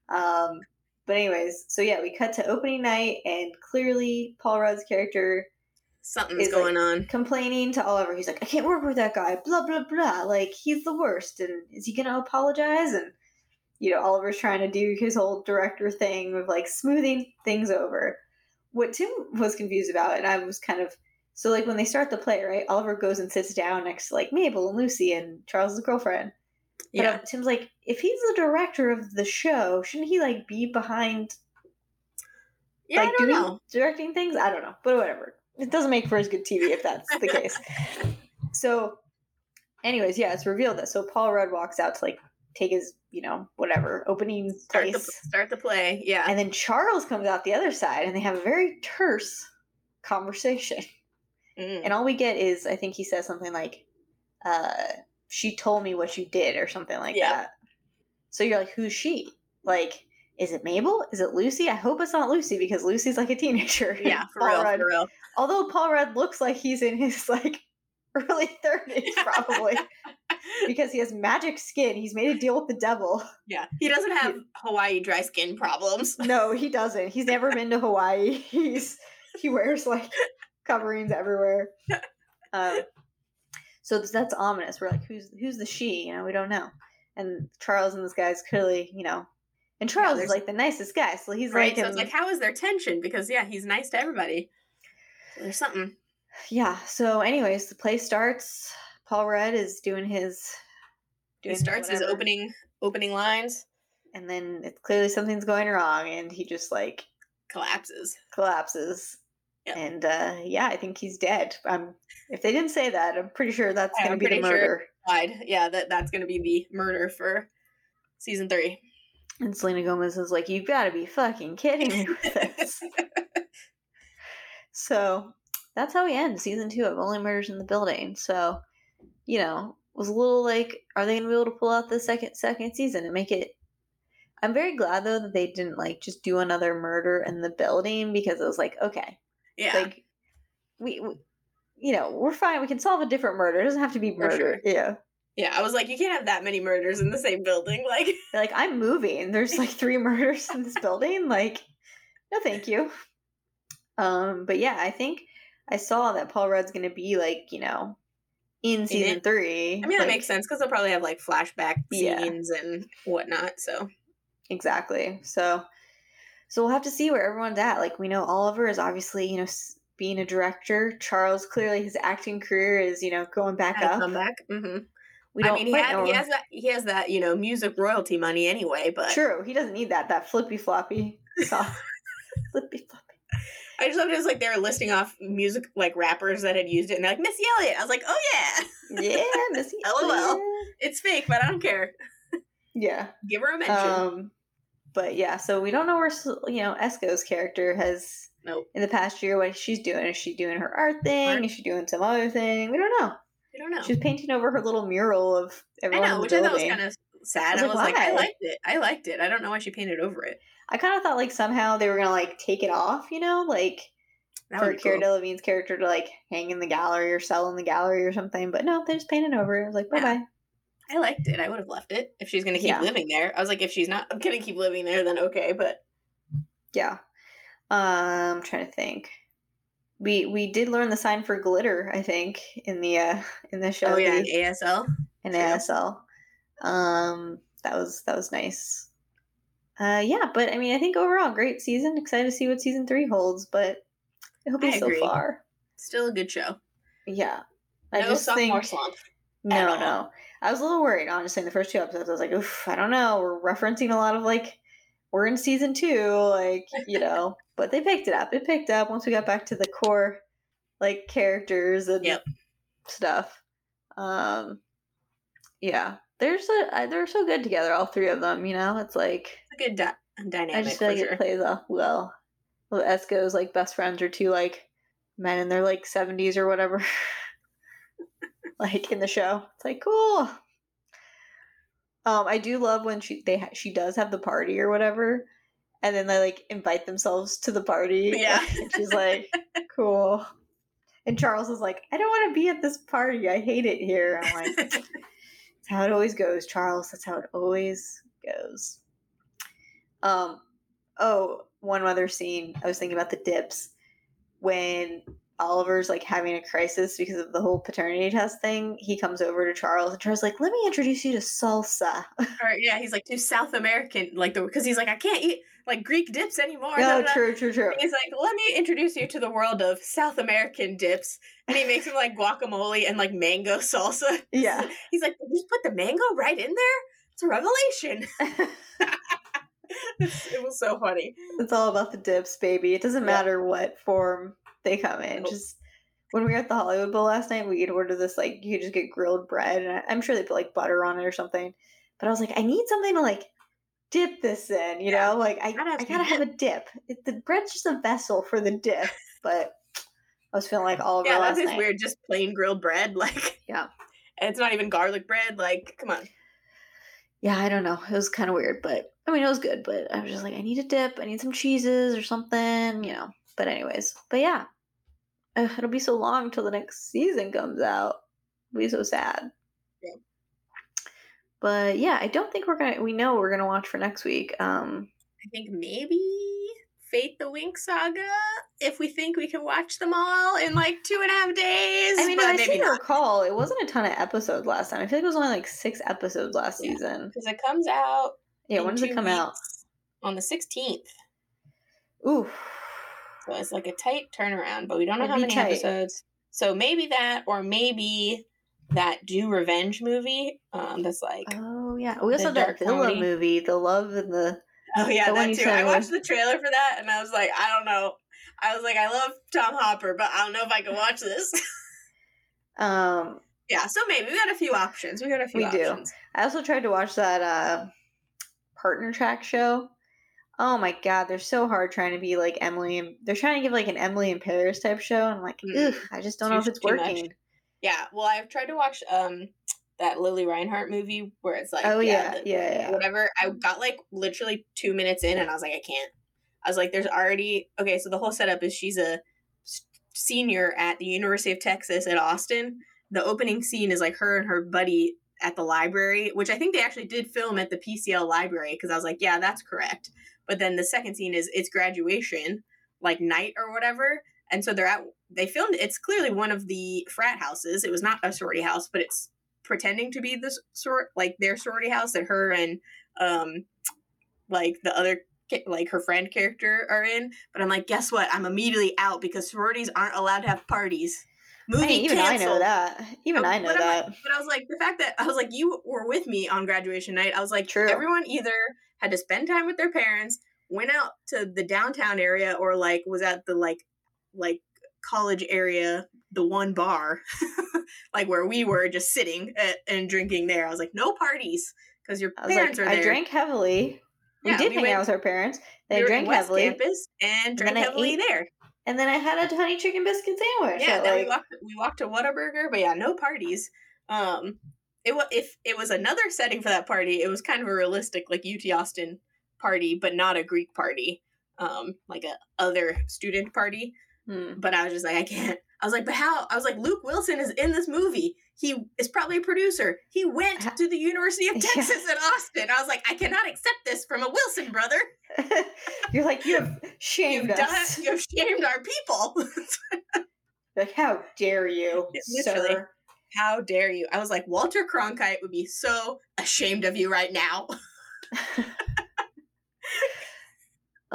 But anyways, so yeah, we cut to opening night and clearly Paul Rudd's character is going on, complaining to Oliver. He's like, I can't work with that guy, blah, blah, blah. Like, he's the worst. And is he going to apologize? And, you know, Oliver's trying to do his whole director thing of like smoothing things over. What Tim was confused about, and I was kind of, so like when they start the play, right, Oliver goes and sits down next to like Mabel and Lucy and Charles's girlfriend. Yeah. But Tim's like, if he's the director of the show, shouldn't he like be behind? Yeah, like, directing things? I don't know, but whatever. It doesn't make for as good TV if that's the case. So anyways, yeah, it's revealed that. So Paul Rudd walks out to like take his, you know, whatever, opening place. Start the play, yeah. And then Charles comes out the other side and they have a very terse conversation. Mm. And all we get is, I think he says something like, she told me what you did or something like that. So you're like, who's she? Like, is it Mabel? Is it Lucy? I hope it's not Lucy because Lucy's like a teenager. Yeah, for real. Although Paul Rudd looks like he's in his like early 30s probably because he has magic skin. He's made a deal with the devil. Yeah, he doesn't have Hawaii dry skin problems. No, he doesn't. He's never been to Hawaii. He wears like coverings everywhere. So that's ominous. We're like, who's the she? You know, we don't know. And Charles and this guy's clearly, you know. And Charles is like the nicest guy, so he's right, so it's like, how is there tension? Because yeah, he's nice to everybody. There's something. Yeah. So, anyways, the play starts. Paul Rudd is doing his. He starts his opening lines, and then it's clearly something's going wrong, and he just like collapses. Yep. And yeah, I think he's dead. If they didn't say that, I'm pretty sure that's going to be the murder. Sure. Yeah, that's going to be the murder for season 3. And Selena Gomez is like, you've got to be fucking kidding me with this. So that's how we end season 2 of Only Murders in the Building. So, you know, was a little like, are they going to be able to pull out the second season and make it? I'm very glad, though, that they didn't, like, just do another murder in the building because it was like, okay. Yeah. Like, we you know, we're fine. We can solve a different murder. It doesn't have to be murder. Sure. Yeah. Yeah, I was like, you can't have that many murders in the same building. Like, they're like, I'm moving. There's like 3 murders in this building. Like, no, thank you. But yeah, I think I saw that Paul Rudd's going to be like, you know, in season 3. I mean, like, that makes sense because they'll probably have like flashback scenes and whatnot. So exactly. So we'll have to see where everyone's at. Like, we know Oliver is obviously, you know, being a director. Charles, clearly his acting career is, you know, going back up. Come back. Mm-hmm. He has that, you know, music royalty money anyway, but... True, he doesn't need that flippy-floppy song. Flippy-floppy. I just thought it was like they were listing off music, like, rappers that had used it, and they're like, Missy Elliott! I was like, oh yeah! Yeah, Missy Elliott! LOL. It's fake, but I don't care. Yeah. Give her a mention. But yeah, so we don't know where, you know, Esco's character has... Nope. In the past year, what she's doing. Is she doing her art thing? Is she doing some other thing? We don't know. I don't know. She's painting over her little mural of everyone in the building. I know, which I thought was kind of sad. I was like, I liked it. I don't know why she painted over it. I kind of thought like somehow they were going to like take it off, you know, like for Cara Delevingne's character to like hang in the gallery or sell in the gallery or something. But no, they just painted over it. I was like, bye-bye. I liked it. I would have left it if she's going to keep living there. I was like, if she's not going to keep living there, then okay. But yeah, I'm trying to think. We did learn the sign for glitter, I think, in the show. Oh yeah, ASL. ASL. That was nice. Yeah, but I mean, I think overall great season. Excited to see what season 3 holds, but it'll be so far. Still a good show. Yeah. No sophomore slump. No. I was a little worried, honestly, in the first 2 episodes. I was like, oof, I don't know. We're referencing a lot of like we're in season 2, like, you know. But they picked it up. It picked up once we got back to the core, like, characters and stuff. Yeah. They're so good together, all 3 of them, you know? It's like... good dynamic. I just feel like it plays off well. Well, Esco's like best friends are two like men in their like 70s or whatever, like in the show. It's like cool. I do love when she does have the party or whatever, and then they like invite themselves to the party. Yeah, and she's like cool. And Charles is like, I don't want to be at this party. I hate it here. I'm like, that's how it always goes, Charles. That's how it always goes. One other scene. I was thinking about the dips when Oliver's like having a crisis because of the whole paternity test thing. He comes over to Charles and Charles is like, let me introduce you to salsa. Or yeah, he's like, to South American, like because he's like, I can't eat like Greek dips anymore. No, true. And he's like, let me introduce you to the world of South American dips. And he makes him like guacamole and like mango salsa. Yeah. He's like, did you put the mango right in there? It's a revelation. It was so funny. It's all about the dips, baby. It doesn't matter what form they come in. Just when we were at the Hollywood Bowl last night, we could order this, like, you could just get grilled bread, and I'm sure they put like butter on it or something, but I was like, I need something to like dip this in, you know, like I gotta have a dip. The bread's just a vessel for the dip. But I was feeling like Oliver last night. Yeah, that is weird, just plain grilled bread, like, yeah, and it's not even garlic bread, like, come on. Yeah, I don't know. It was kind of weird, but I mean, it was good, but I was just like, I need a dip. I need some cheeses or something, you know. But anyways, but yeah, it'll be so long till the next season comes out. It'll be so sad. Yeah. But yeah, I don't think we're going to watch for next week. I think maybe Fate the Winx Saga, if we think we can watch them all in like 2.5 days. I mean, but I seem to recall it wasn't a ton of episodes last time. I feel like it was only like 6 episodes last season. Because it comes out. Yeah, when does it come out? On the 16th. Ooh. So it's like a tight turnaround, but we don't know how many episodes. So maybe that, or maybe that Do Revenge movie. That's like. Oh, yeah. We also have that Villa movie, The Love and the. Oh, yeah, that too. I watched the trailer for that, and I was like, I don't know. I was like, I love Tom Hopper, but I don't know if I can watch this. Yeah, so maybe we got a few options. We do. I also tried to watch that partner track show. Oh my god, they're so hard trying to be like Emily, and they're trying to give like an Emily in Paris type show, and I'm like, I just don't know if it's working. Much. Yeah, well, I've tried to watch that Lily Reinhart movie where it's like, oh yeah, whatever. I got like literally 2 minutes in, and I was like, I can't. I was like, there's already okay. So the whole setup is she's a senior at the University of Texas at Austin. The opening scene is like her and her buddy at the library, which I think they actually did film at the PCL library, because I was like, yeah, that's correct. But then the second scene is it's graduation, like night or whatever. And so they filmed, it's clearly one of the frat houses. It was not a sorority house, but it's pretending to be the their sorority house that her and like the other, like her friend character are in. But I'm like, guess what? I'm immediately out because sororities aren't allowed to have parties. Movie canceled. I know that. But I was like, the fact that I was like, you were with me on graduation night. I was like, true. Everyone either had to spend time with their parents, went out to the downtown area, or like was at the like college area, the one bar, like where we were just sitting and drinking there. I was like, no parties because your parents are there. I drank heavily. We did hang out with our parents. They drank heavily. We were in West Campus and drank heavily there. And then I had a honey chicken biscuit sandwich. Yeah, so then we walked to Whataburger, but yeah, no parties. If it was another setting for that party, it was kind of a realistic, like, UT Austin party, but not a Greek party, like a other student party. But I was just like, I can't. I was like, but how? I was like, Luke Wilson is in this movie. He is probably a producer. He went to the University of Texas at Austin. I was like, I cannot accept this from a Wilson brother. You're like, you have shamed us. You have shamed our people. Like, how dare you, literally, sir? How dare you? I was like, Walter Cronkite would be so ashamed of you right now.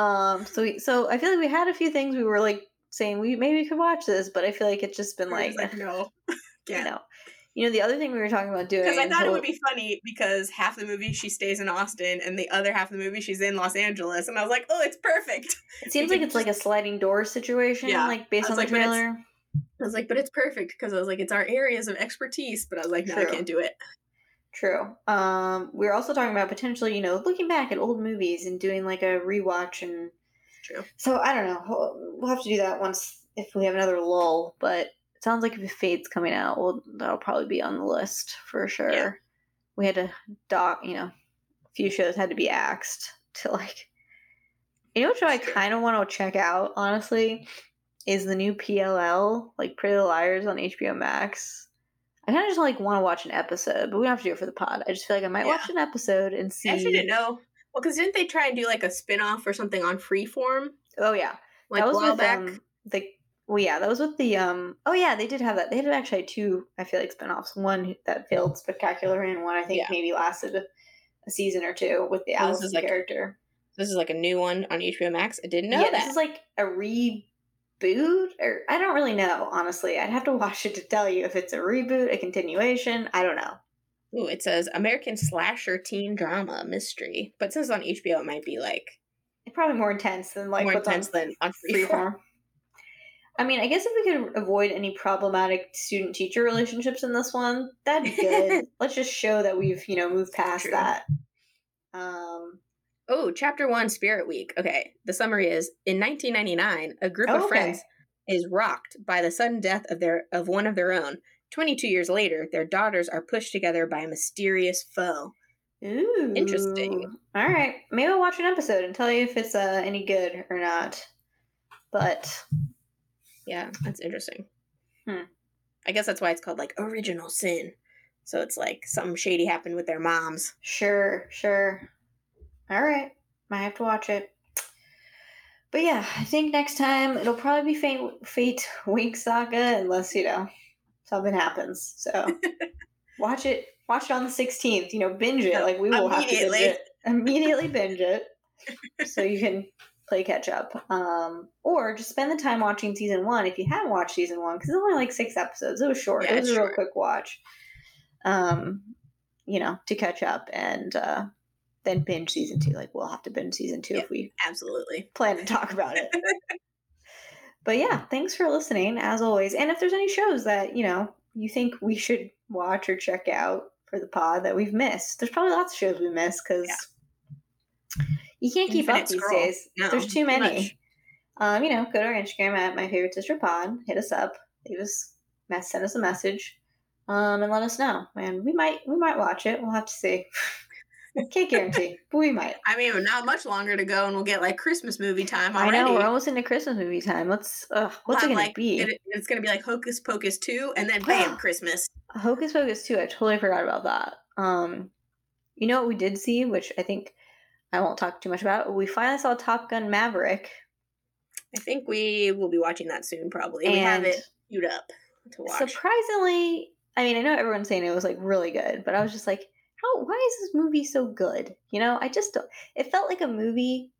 So I feel like we had a few things we were like saying we could watch this, but I feel like it's just been like no. Yeah. You know, the other thing we were talking about doing, because I thought it would be funny because half the movie she stays in Austin and the other half of the movie she's in Los Angeles, and I was like, oh, it's perfect. It seems like it's like a sliding door situation, like based on the trailer. I was like, but it's perfect because I was like, it's our areas of expertise, but I was like, no, I can't do it. True. We were also talking about potentially, you know, looking back at old movies and doing like a rewatch and... True. So, I don't know. We'll have to do that once if we have another lull, but it sounds like if Fade's coming out, well, that'll probably be on the list for sure. Yeah. We had to dock, you know, a few shows had to be axed to like... You know what show I kind of want to check out, honestly, is the new PLL, like Pretty Little Liars on HBO Max. I kind of just like want to watch an episode, but we don't have to do it for the pod. I just feel like I might watch an episode and see. I actually didn't know. Well, because didn't they try and do like a spinoff or something on Freeform? Oh yeah, like that was a while back. That was with the they did have that. They did actually two. I feel like spinoffs. One that failed spectacular, and one I think maybe lasted a season or two with the Alice character. This is like a new one on HBO Max. I didn't know that. This is like a reboot, or I don't really know, honestly. I'd have to watch it to tell you if it's a reboot, a continuation. I don't know. Ooh, it says American slasher teen drama mystery. But since it's on HBO, it might be like... Probably more intense than like what's on Freeform. I mean, I guess if we could avoid any problematic student-teacher relationships in this one, that'd be good. Let's just show that we've, you know, moved past that. Oh, Chapter 1, Spirit Week. Okay, the summary is, in 1999, a group of friends is rocked by the sudden death of one of their own. 22 years later, their daughters are pushed together by a mysterious foe. Ooh. Interesting. All right, maybe I'll watch an episode and tell you if it's any good or not. But, yeah, that's interesting. I guess that's why it's called, like, Original Sin. So it's like something shady happened with their moms. Sure. All right. Might have to watch it. But yeah, I think next time it'll probably be Fate Winx Saga unless, you know, something happens. So watch it. Watch it on the 16th. You know, binge it. Like we will have to binge it. Immediately binge it so you can play catch up. Or just spend the time watching season 1 if you haven't watched season 1 because it's only like 6 episodes. It was short. Yeah, it was a real quick watch, you know, to catch up and... then binge season 2. Like, we'll have to binge season 2 if we absolutely plan to talk about it. But yeah, thanks for listening, as always. And if there's any shows that, you know, you think we should watch or check out for the pod that we've missed. There's probably lots of shows we missed because you can't keep up these days. No, there's too many. Much. You know, go to our Instagram at My Favorite Sister Pod. Hit us up. Leave us, send us a message, and let us know. And we might watch it. We'll have to see. Can't guarantee, but we might. I mean, not much longer to go, and we'll get like Christmas movie time already. I know, we're almost into Christmas movie time. What's it gonna be? It's gonna be like Hocus Pocus 2, and then bam, Christmas. Hocus Pocus 2. I totally forgot about that. You know what we did see, which I think I won't talk too much about. We finally saw Top Gun Maverick. I think we will be watching that soon, probably. And we have it queued up to watch. Surprisingly, I mean, I know everyone's saying it was like really good, but I was just like, why is this movie so good? You know, I just don't... It felt like a movie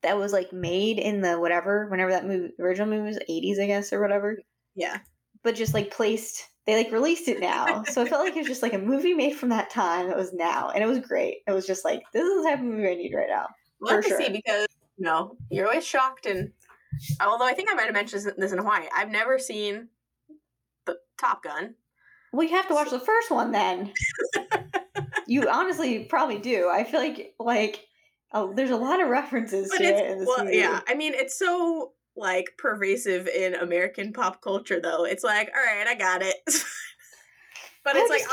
that was, like, made in the whatever, whenever that movie, original movie was, 80s, I guess, or whatever. Yeah. But just, like, placed... They, like, released it now. So I felt like it was just, like, a movie made from that time that was now. And it was great. It was just, like, this is the type of movie I need right now. We'll have to see because, you know, you're always shocked and... Although I think I might have mentioned this in Hawaii. I've never seen the Top Gun. Well, you have to watch the first one, then. You honestly probably do. I feel like there's a lot of references to it in this movie. Yeah, I mean, it's so, like, pervasive in American pop culture, though. It's like, all right, I got it. But it's like,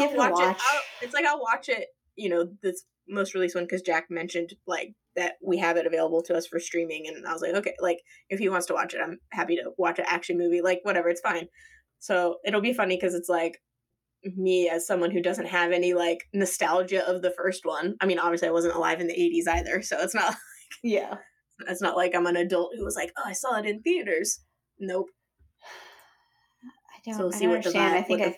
I'll watch it, you know, this most released one, because Jack mentioned, like, that we have it available to us for streaming, and I was like, okay, like, if he wants to watch it, I'm happy to watch an action movie. Like, whatever, it's fine. So it'll be funny, because it's like, me as someone who doesn't have any like nostalgia of the first one. I mean, obviously I wasn't alive in the 80s either, so it's not like, it's not like I'm an adult who was like, oh, I saw it in theaters. Nope. I don't understand. I think I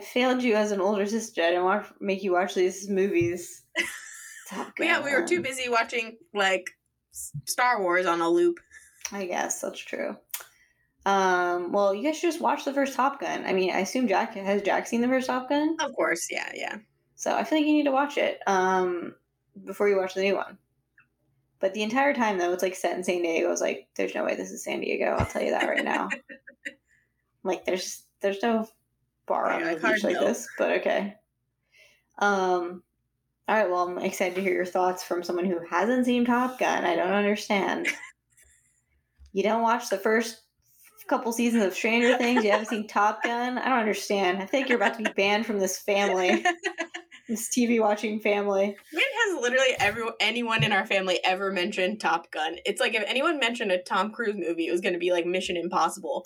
failed you as an older sister. I didn't want to make you watch these movies. Yeah, we were too busy watching like Star Wars on a loop. I guess that's true. Well, you guys should just watch the first Top Gun. I mean, I assume Jack seen the first Top Gun? Of course, yeah. So I feel like you need to watch it, before you watch the new one. But the entire time, though, it's like set in San Diego. I was like, there's no way this is San Diego. I'll tell you that right now. Like, there's no bar on the beach like this, but okay. All right, well, I'm excited to hear your thoughts from someone who hasn't seen Top Gun. I don't understand. You don't watch the first couple seasons of Stranger Things. You haven't seen Top Gun. I don't understand. I think you're about to be banned from this family, this TV watching family. When has literally anyone in our family ever mentioned Top Gun? It's like if anyone mentioned a Tom Cruise movie, it was going to be like Mission Impossible.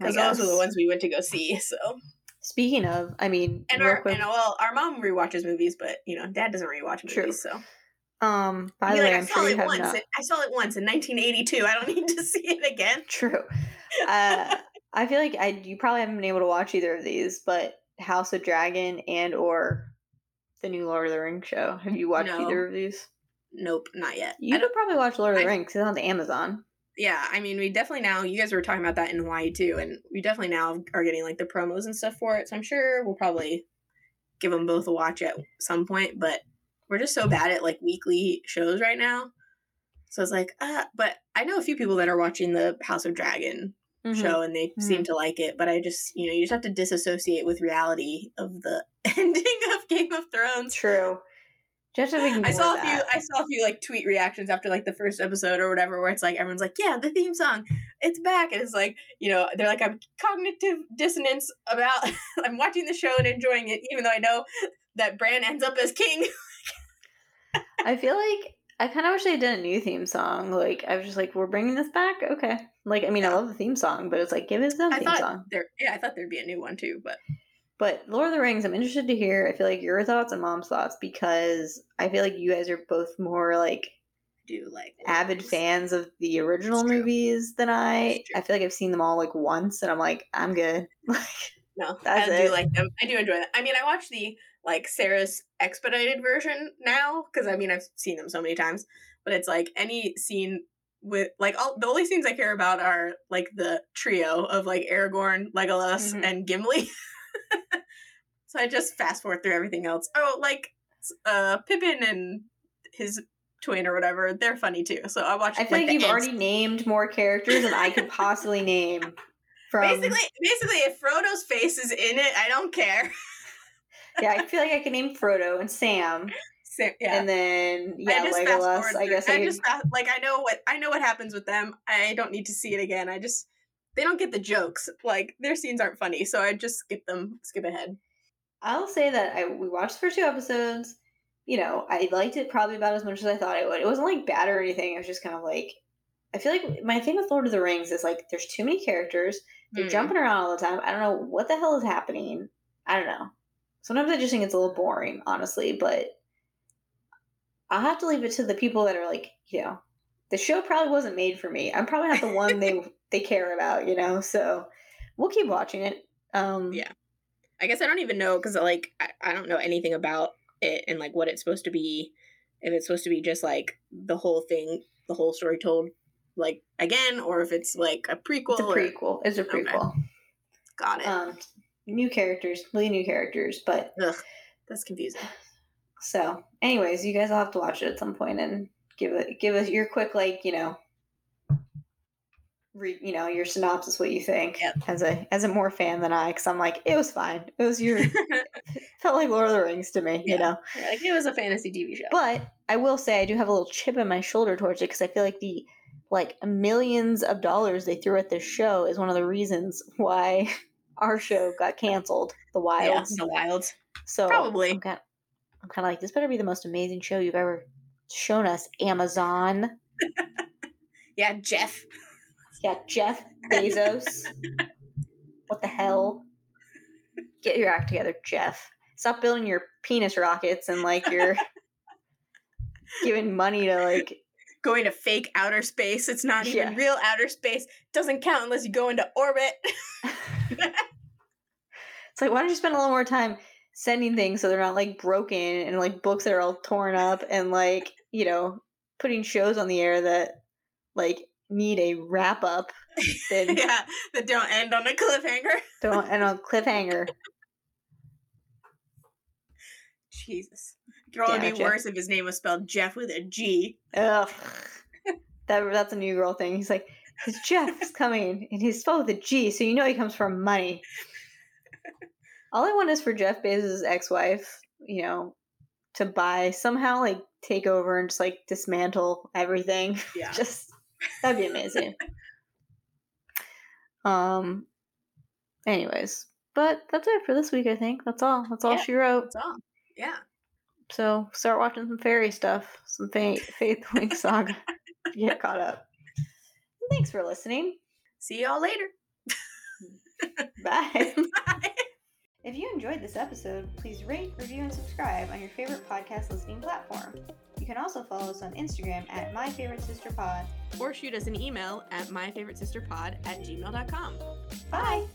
Because those were the ones we went to go see, so... Speaking of, I mean... our mom rewatches movies, but, you know, Dad doesn't rewatch movies, so... By the way, I'm sure you have not... I saw it once in 1982. I don't need to see it again. True. I feel like you probably haven't been able to watch either of these, but House of Dragon and or the new Lord of the Rings show. Have you watched either of these? Nope, not yet. You could probably watch Lord of the Rings. It's on the Amazon. Yeah, I mean, we definitely now, you guys were talking about that in Hawaii too, and we definitely now are getting like the promos and stuff for it, so I'm sure we'll probably give them both a watch at some point, but we're just so bad at like weekly shows right now, so it's like, but I know a few people that are watching the House of Dragon show, and they seem to like it, but I just, you know, you just have to disassociate with reality of the ending of Game of Thrones. True. I saw a few like tweet reactions after like the first episode or whatever, where it's like everyone's like, "Yeah, the theme song, it's back," and it's like, you know, they're like, "I'm cognitive dissonance about I'm watching the show and enjoying it, even though I know that Bran ends up as king." I feel like I kind of wish they did a new theme song. Like I was just like, "We're bringing this back, okay?" Like I mean, I love the theme song, but it's like give us a theme song. I thought there'd be a new one too, but. But Lord of the Rings, I'm interested to hear, I feel like, your thoughts and Mom's thoughts, because I feel like you guys are both more, like, avid fans of the original movies than I. I feel like I've seen them all, like, once, and I'm like, I'm good. I do like them. I do enjoy them. I mean, I watch the, like, Sarah's expedited version now, because, I mean, I've seen them so many times, but it's, like, any scene... with like all the only scenes I care about are like the trio of like Aragorn, Legolas, and Gimli. So I just fast forward through everything else. Oh, like Pippin and his twin or whatever, they're funny too. So I watched. I feel like you've already named more characters than I could possibly name. Basically, if Frodo's face is in it, I don't care. Yeah, I feel like I can name Frodo and Sam. Yeah. And then Legolas. I guess I know what happens with them. I don't need to see it again. They don't get the jokes. Like their scenes aren't funny, so I just skip ahead. I'll say that we watched the first two episodes. You know, I liked it probably about as much as I thought I would. It wasn't like bad or anything. I was just kind of like, I feel like my thing with Lord of the Rings is like there's too many characters. They're jumping around all the time. I don't know what the hell is happening. I don't know. Sometimes I just think it's a little boring, honestly, but. I'll have to leave it to the people that are like, you know, the show probably wasn't made for me. I'm probably not the one they care about, you know, so we'll keep watching it. Yeah. I guess I don't even know because, like, I don't know anything about it and, like, what it's supposed to be. If it's supposed to be just, like, the whole thing, the whole story told, like, again, or if it's, like, a prequel. It's a prequel. Okay. Got it. New characters, but. Ugh, that's confusing. So, anyways, you guys will have to watch it at some point and give us your quick, like, you know, your synopsis, what you think. Yep. As a more fan than I, because I'm like, it was fine. It was felt like Lord of the Rings to me, you know. Yeah, like it was a fantasy TV show. But I will say I do have a little chip in my shoulder towards it because I feel like the millions of dollars they threw at this show is one of the reasons why our show got canceled. The Wilds. Yeah, the Wilds. So probably. I'm kind of like, this better be the most amazing show you've ever shown us, Amazon. Yeah, Jeff Bezos. What the hell? Get your act together, Jeff. Stop building your penis rockets and, like, you're giving money to, like... Going to fake outer space. It's not even real outer space. Doesn't count unless you go into orbit. It's like, why don't you spend a little more time... sending things so they're not like broken and like books that are all torn up and like, you know, putting shows on the air that like need a wrap up. That don't end on a cliffhanger. Jesus. It could only be worse if his name was spelled Jeff with a G. Ugh. That's a New Girl thing. He's like, his Jeff is coming and he's spelled with a G, so you know he comes from money. All I want is for Jeff Bezos' ex-wife you know, to buy somehow, like, take over and just, like, dismantle everything. Yeah. Just, that'd be amazing. Anyways, but that's it for this week, I think. That's all. That's all she wrote. That's all. Yeah. So start watching some fairy stuff, some Fate the Winx Saga. Get caught up. Thanks for listening. See y'all later. Bye. Bye. If you enjoyed this episode, please rate, review, and subscribe on your favorite podcast listening platform. You can also follow us on Instagram at MyFavoriteSisterPod. Or shoot us an email at MyFavoriteSisterPod@gmail.com. Bye!